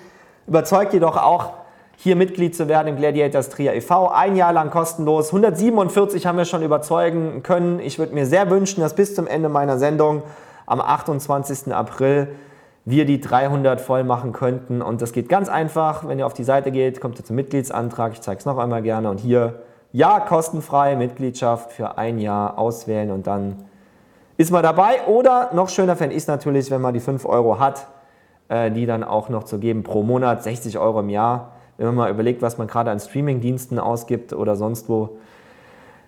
überzeugt jedoch auch, hier Mitglied zu werden im Gladiators Trier e.V. Ein Jahr lang kostenlos, 147 haben wir schon überzeugen können, ich würde mir sehr wünschen, dass bis zum Ende meiner Sendung am 28. April wir die 300 voll machen könnten. Und das geht ganz einfach. Wenn ihr auf die Seite geht, kommt ihr zum Mitgliedsantrag. Ich zeige es noch einmal gerne. Und hier Ja, kostenfrei, Mitgliedschaft für ein Jahr auswählen und dann ist man dabei. Oder noch schöner fände ich es natürlich, wenn man die 5 Euro hat, die dann auch noch zu geben pro Monat, 60 Euro im Jahr. Wenn man mal überlegt, was man gerade an Streamingdiensten ausgibt oder sonst wo.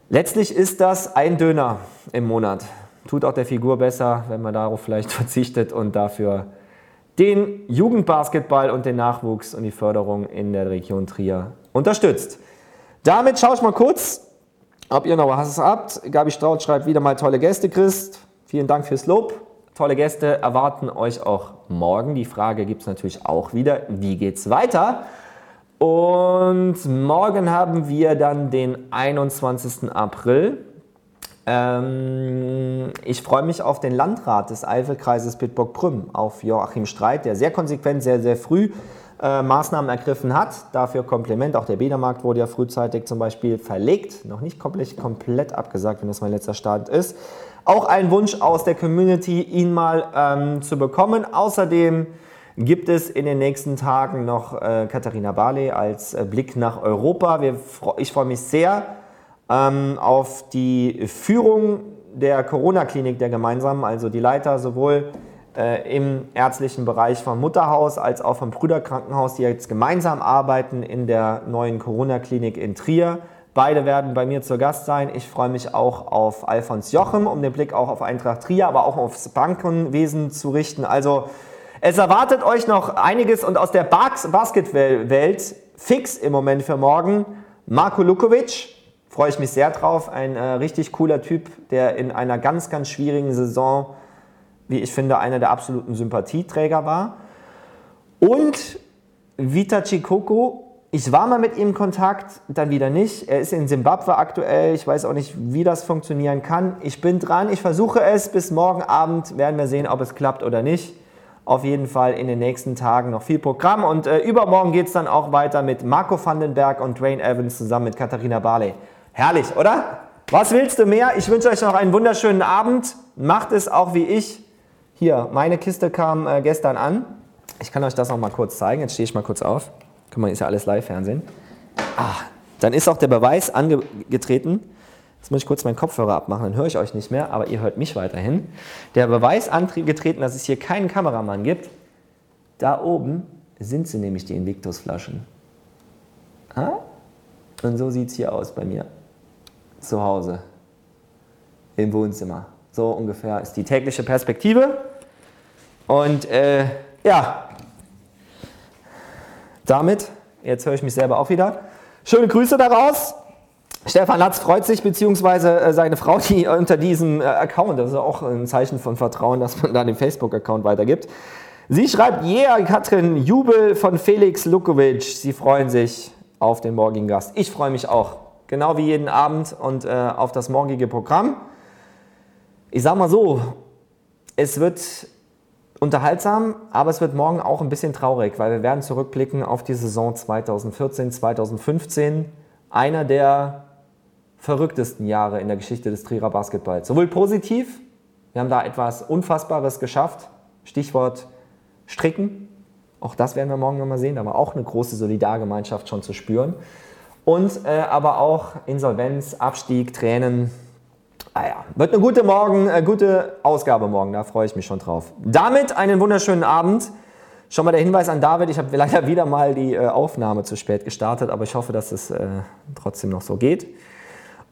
Letztlich ist das ein Döner im Monat. Tut auch der Figur besser, wenn man darauf vielleicht verzichtet und dafür den Jugendbasketball und den Nachwuchs und die Förderung in der Region Trier unterstützt. Damit schaue ich mal kurz, ob ihr noch was habt. Gabi Straut schreibt wieder mal tolle Gäste, Chris. Vielen Dank fürs Lob. Tolle Gäste erwarten euch auch morgen. Die Frage gibt es natürlich auch wieder, wie geht's weiter? Und morgen haben wir dann den 21. April. Ich freue mich auf den Landrat des Eifelkreises Bitburg-Prüm, auf Joachim Streit, der sehr konsequent, sehr, sehr früh Maßnahmen ergriffen hat. Dafür Kompliment, auch der Biedermarkt wurde ja frühzeitig zum Beispiel verlegt, noch nicht komplett abgesagt, wenn das mein letzter Stand ist. Auch ein Wunsch aus der Community, ihn mal zu bekommen. Außerdem gibt es in den nächsten Tagen noch Katharina Barley als Blick nach Europa. Ich freue mich sehr auf die Führung der Corona-Klinik der gemeinsamen, also die Leiter sowohl im ärztlichen Bereich vom Mutterhaus als auch vom Brüderkrankenhaus, die jetzt gemeinsam arbeiten in der neuen Corona-Klinik in Trier. Beide werden bei mir zu Gast sein. Ich freue mich auch auf Alfons Jochem, um den Blick auch auf Eintracht Trier, aber auch aufs Bankenwesen zu richten. Also es erwartet euch noch einiges und aus der Basketball-Welt fix im Moment für morgen Marko Lukovic. Freue ich mich sehr drauf, ein richtig cooler Typ, der in einer ganz, ganz schwierigen Saison, wie ich finde, einer der absoluten Sympathieträger war. Und Vita Chikoko, ich war mal mit ihm in Kontakt, dann wieder nicht. Er ist in Simbabwe aktuell, ich weiß auch nicht, wie das funktionieren kann. Ich bin dran, ich versuche es, bis morgen Abend werden wir sehen, ob es klappt oder nicht. Auf jeden Fall in den nächsten Tagen noch viel Programm und übermorgen geht es dann auch weiter mit Marco Vandenberg und Dwayne Evans zusammen mit Katharina Barley. Herrlich, oder? Was willst du mehr? Ich wünsche euch noch einen wunderschönen Abend. Macht es auch wie ich. Hier, meine Kiste kam gestern an. Ich kann euch das noch mal kurz zeigen. Jetzt stehe ich mal kurz auf. Guck mal, ist ja alles Live-Fernsehen. Ah, dann ist auch der Beweis angetreten. Jetzt muss ich kurz meinen Kopfhörer abmachen, dann höre ich euch nicht mehr, aber ihr hört mich weiterhin. Der Beweis angetreten, dass es hier keinen Kameramann gibt. Da oben sind sie nämlich, die Invictus-Flaschen. Ah? Und so sieht es hier aus bei mir. Zu Hause, im Wohnzimmer. So ungefähr ist die tägliche Perspektive. Und ja, damit, jetzt höre ich mich selber auch wieder. Schöne Grüße daraus. Stefan Latz freut sich, beziehungsweise seine Frau, die unter diesem Account, das ist auch ein Zeichen von Vertrauen, dass man da den Facebook-Account weitergibt. Sie schreibt, yeah, Katrin, Jubel von Felix Lukovic. Sie freuen sich auf den morgigen Gast. Ich freue mich auch. Genau wie jeden Abend und auf das morgige Programm. Ich sag mal so, es wird unterhaltsam, aber es wird morgen auch ein bisschen traurig, weil wir werden zurückblicken auf die Saison 2014, 2015. Einer der verrücktesten Jahre in der Geschichte des Trierer Basketballs. Sowohl positiv, wir haben da etwas Unfassbares geschafft, Stichwort Stricken. Auch das werden wir morgen nochmal sehen, da war auch eine große Solidargemeinschaft schon zu spüren. Und aber auch Insolvenz, Abstieg, Tränen. Naja, wird eine gute, gute Ausgabe morgen, da freue ich mich schon drauf. Damit einen wunderschönen Abend. Schon mal der Hinweis an David, ich habe leider wieder mal die Aufnahme zu spät gestartet, aber ich hoffe, dass es trotzdem noch so geht.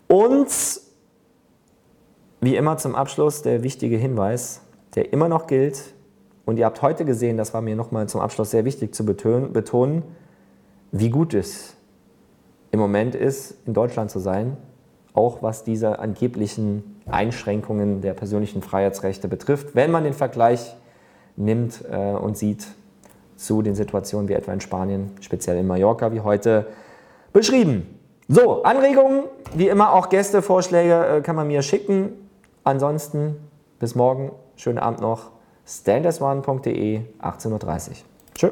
Und wie immer zum Abschluss der wichtige Hinweis, der immer noch gilt. Und ihr habt heute gesehen, das war mir nochmal zum Abschluss sehr wichtig zu betonen, wie gut es im Moment ist, in Deutschland zu sein, auch was diese angeblichen Einschränkungen der persönlichen Freiheitsrechte betrifft, wenn man den Vergleich nimmt und sieht zu den Situationen wie etwa in Spanien, speziell in Mallorca, wie heute beschrieben. So, Anregungen, wie immer auch Gästevorschläge kann man mir schicken. Ansonsten bis morgen, schönen Abend noch. standasone.de, 18:30 Uhr. Tschö.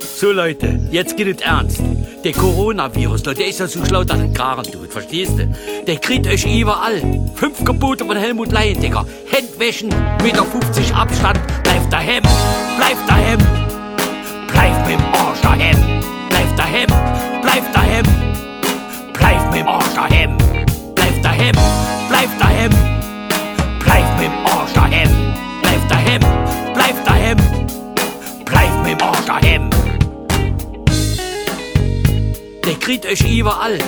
So Leute, jetzt geht es ernst. Der Coronavirus, Leute, der ist ja so schlau, dass er Karren tut, verstehst du? Der kriegt euch überall. 5 Gebote von Helmut Leindiger. Hände wäschen, 1,50 Meter Abstand. Bleibt daheim, bleibt daheim. Bleibt mit dem Arsch daheim. Bleibt daheim, bleibt daheim. Bleibt mit dem Arsch daheim. Bleibt daheim, bleibt daheim. Bleibt mit dem Arsch daheim. Bleibt daheim, bleibt daheim. Bleibt mit dem Arsch daheim. Der kriegt euch überall.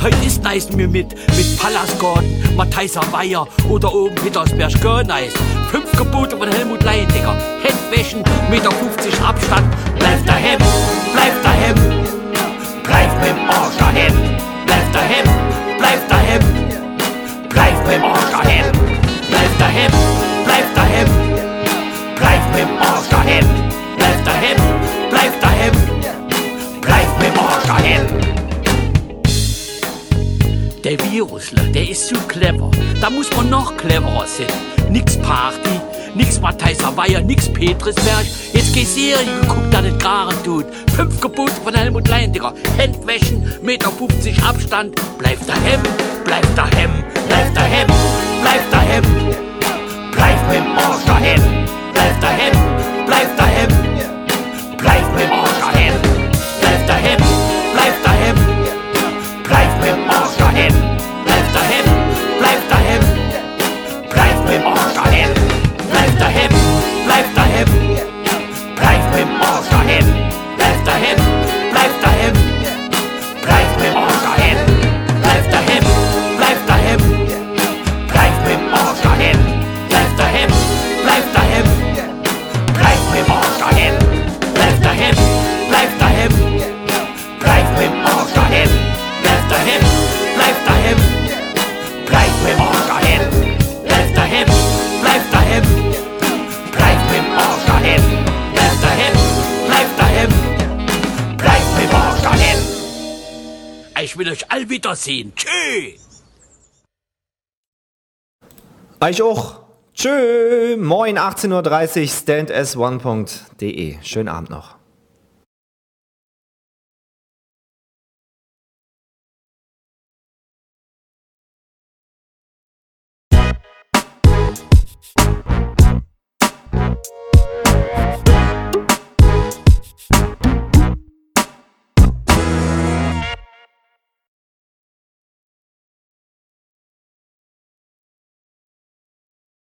Heute ist nice mir mit Pallasgarten, Mattheiser Weiher oder oben Petersberg Görneis. 5 Gebote von Helmut Leindiger. Hände wäschen, 1,50 Meter Abstand. Bleibt daheim, bleibt daheim. Bleibt mit dem Arsch daheim. Bleibt daheim, bleibt daheim. Bleibt mit dem Arsch daheim. Bleibt daheim, bleibt daheim. Bleibt mit dem Arsch daheim. Bleib daheim, bleib daheim, bleib mit dem Arsch daheim. Der Virus, der ist so clever, da muss man noch cleverer sein. Nix Party, nix Mattheiser Weiher, nix Petrisberg. Jetzt geh Serie, guck da nicht Garen tut. 5 Gebote von Helmut Leindiger. Hände wäschen, 1,50 Meter Abstand. Bleib daheim, bleib daheim, bleib daheim, bleib daheim. Bleib mit dem Arsch daheim, bleib daheim, bleib daheim. Bleib mit dem Arsch daheim, bleib daheim, bleib daheim. Bleib mit dem Arsch daheim, bleib daheim, bleib daheim. Bleib mit dem Arsch daheim, bleib daheim, bleib daheim. Bleib mit dem Arsch daheim, bleib daheim, bleib daheim. Bleib mit dem Arsch daheim, bleib daheim, bleib daheim. Bleib mit dem Arsch daheim, bleib daheim, bleib daheim. Bleib mit dem Arsch daheim. Bleib daheim, bleib mit dem Arsch daheim. Bleib daheim, bleib daheim. Bleib mit dem Arsch daheim. Bleib daheim, bleib daheim. Bleib mit dem Arsch daheim. Bleib daheim, bleib daheim. Bleib mit dem Arsch daheim. Ich will euch all wiedersehen. Tschö. Ich auch. Tschö. Moin, 18.30 Uhr, standas1.de. Schönen Abend noch.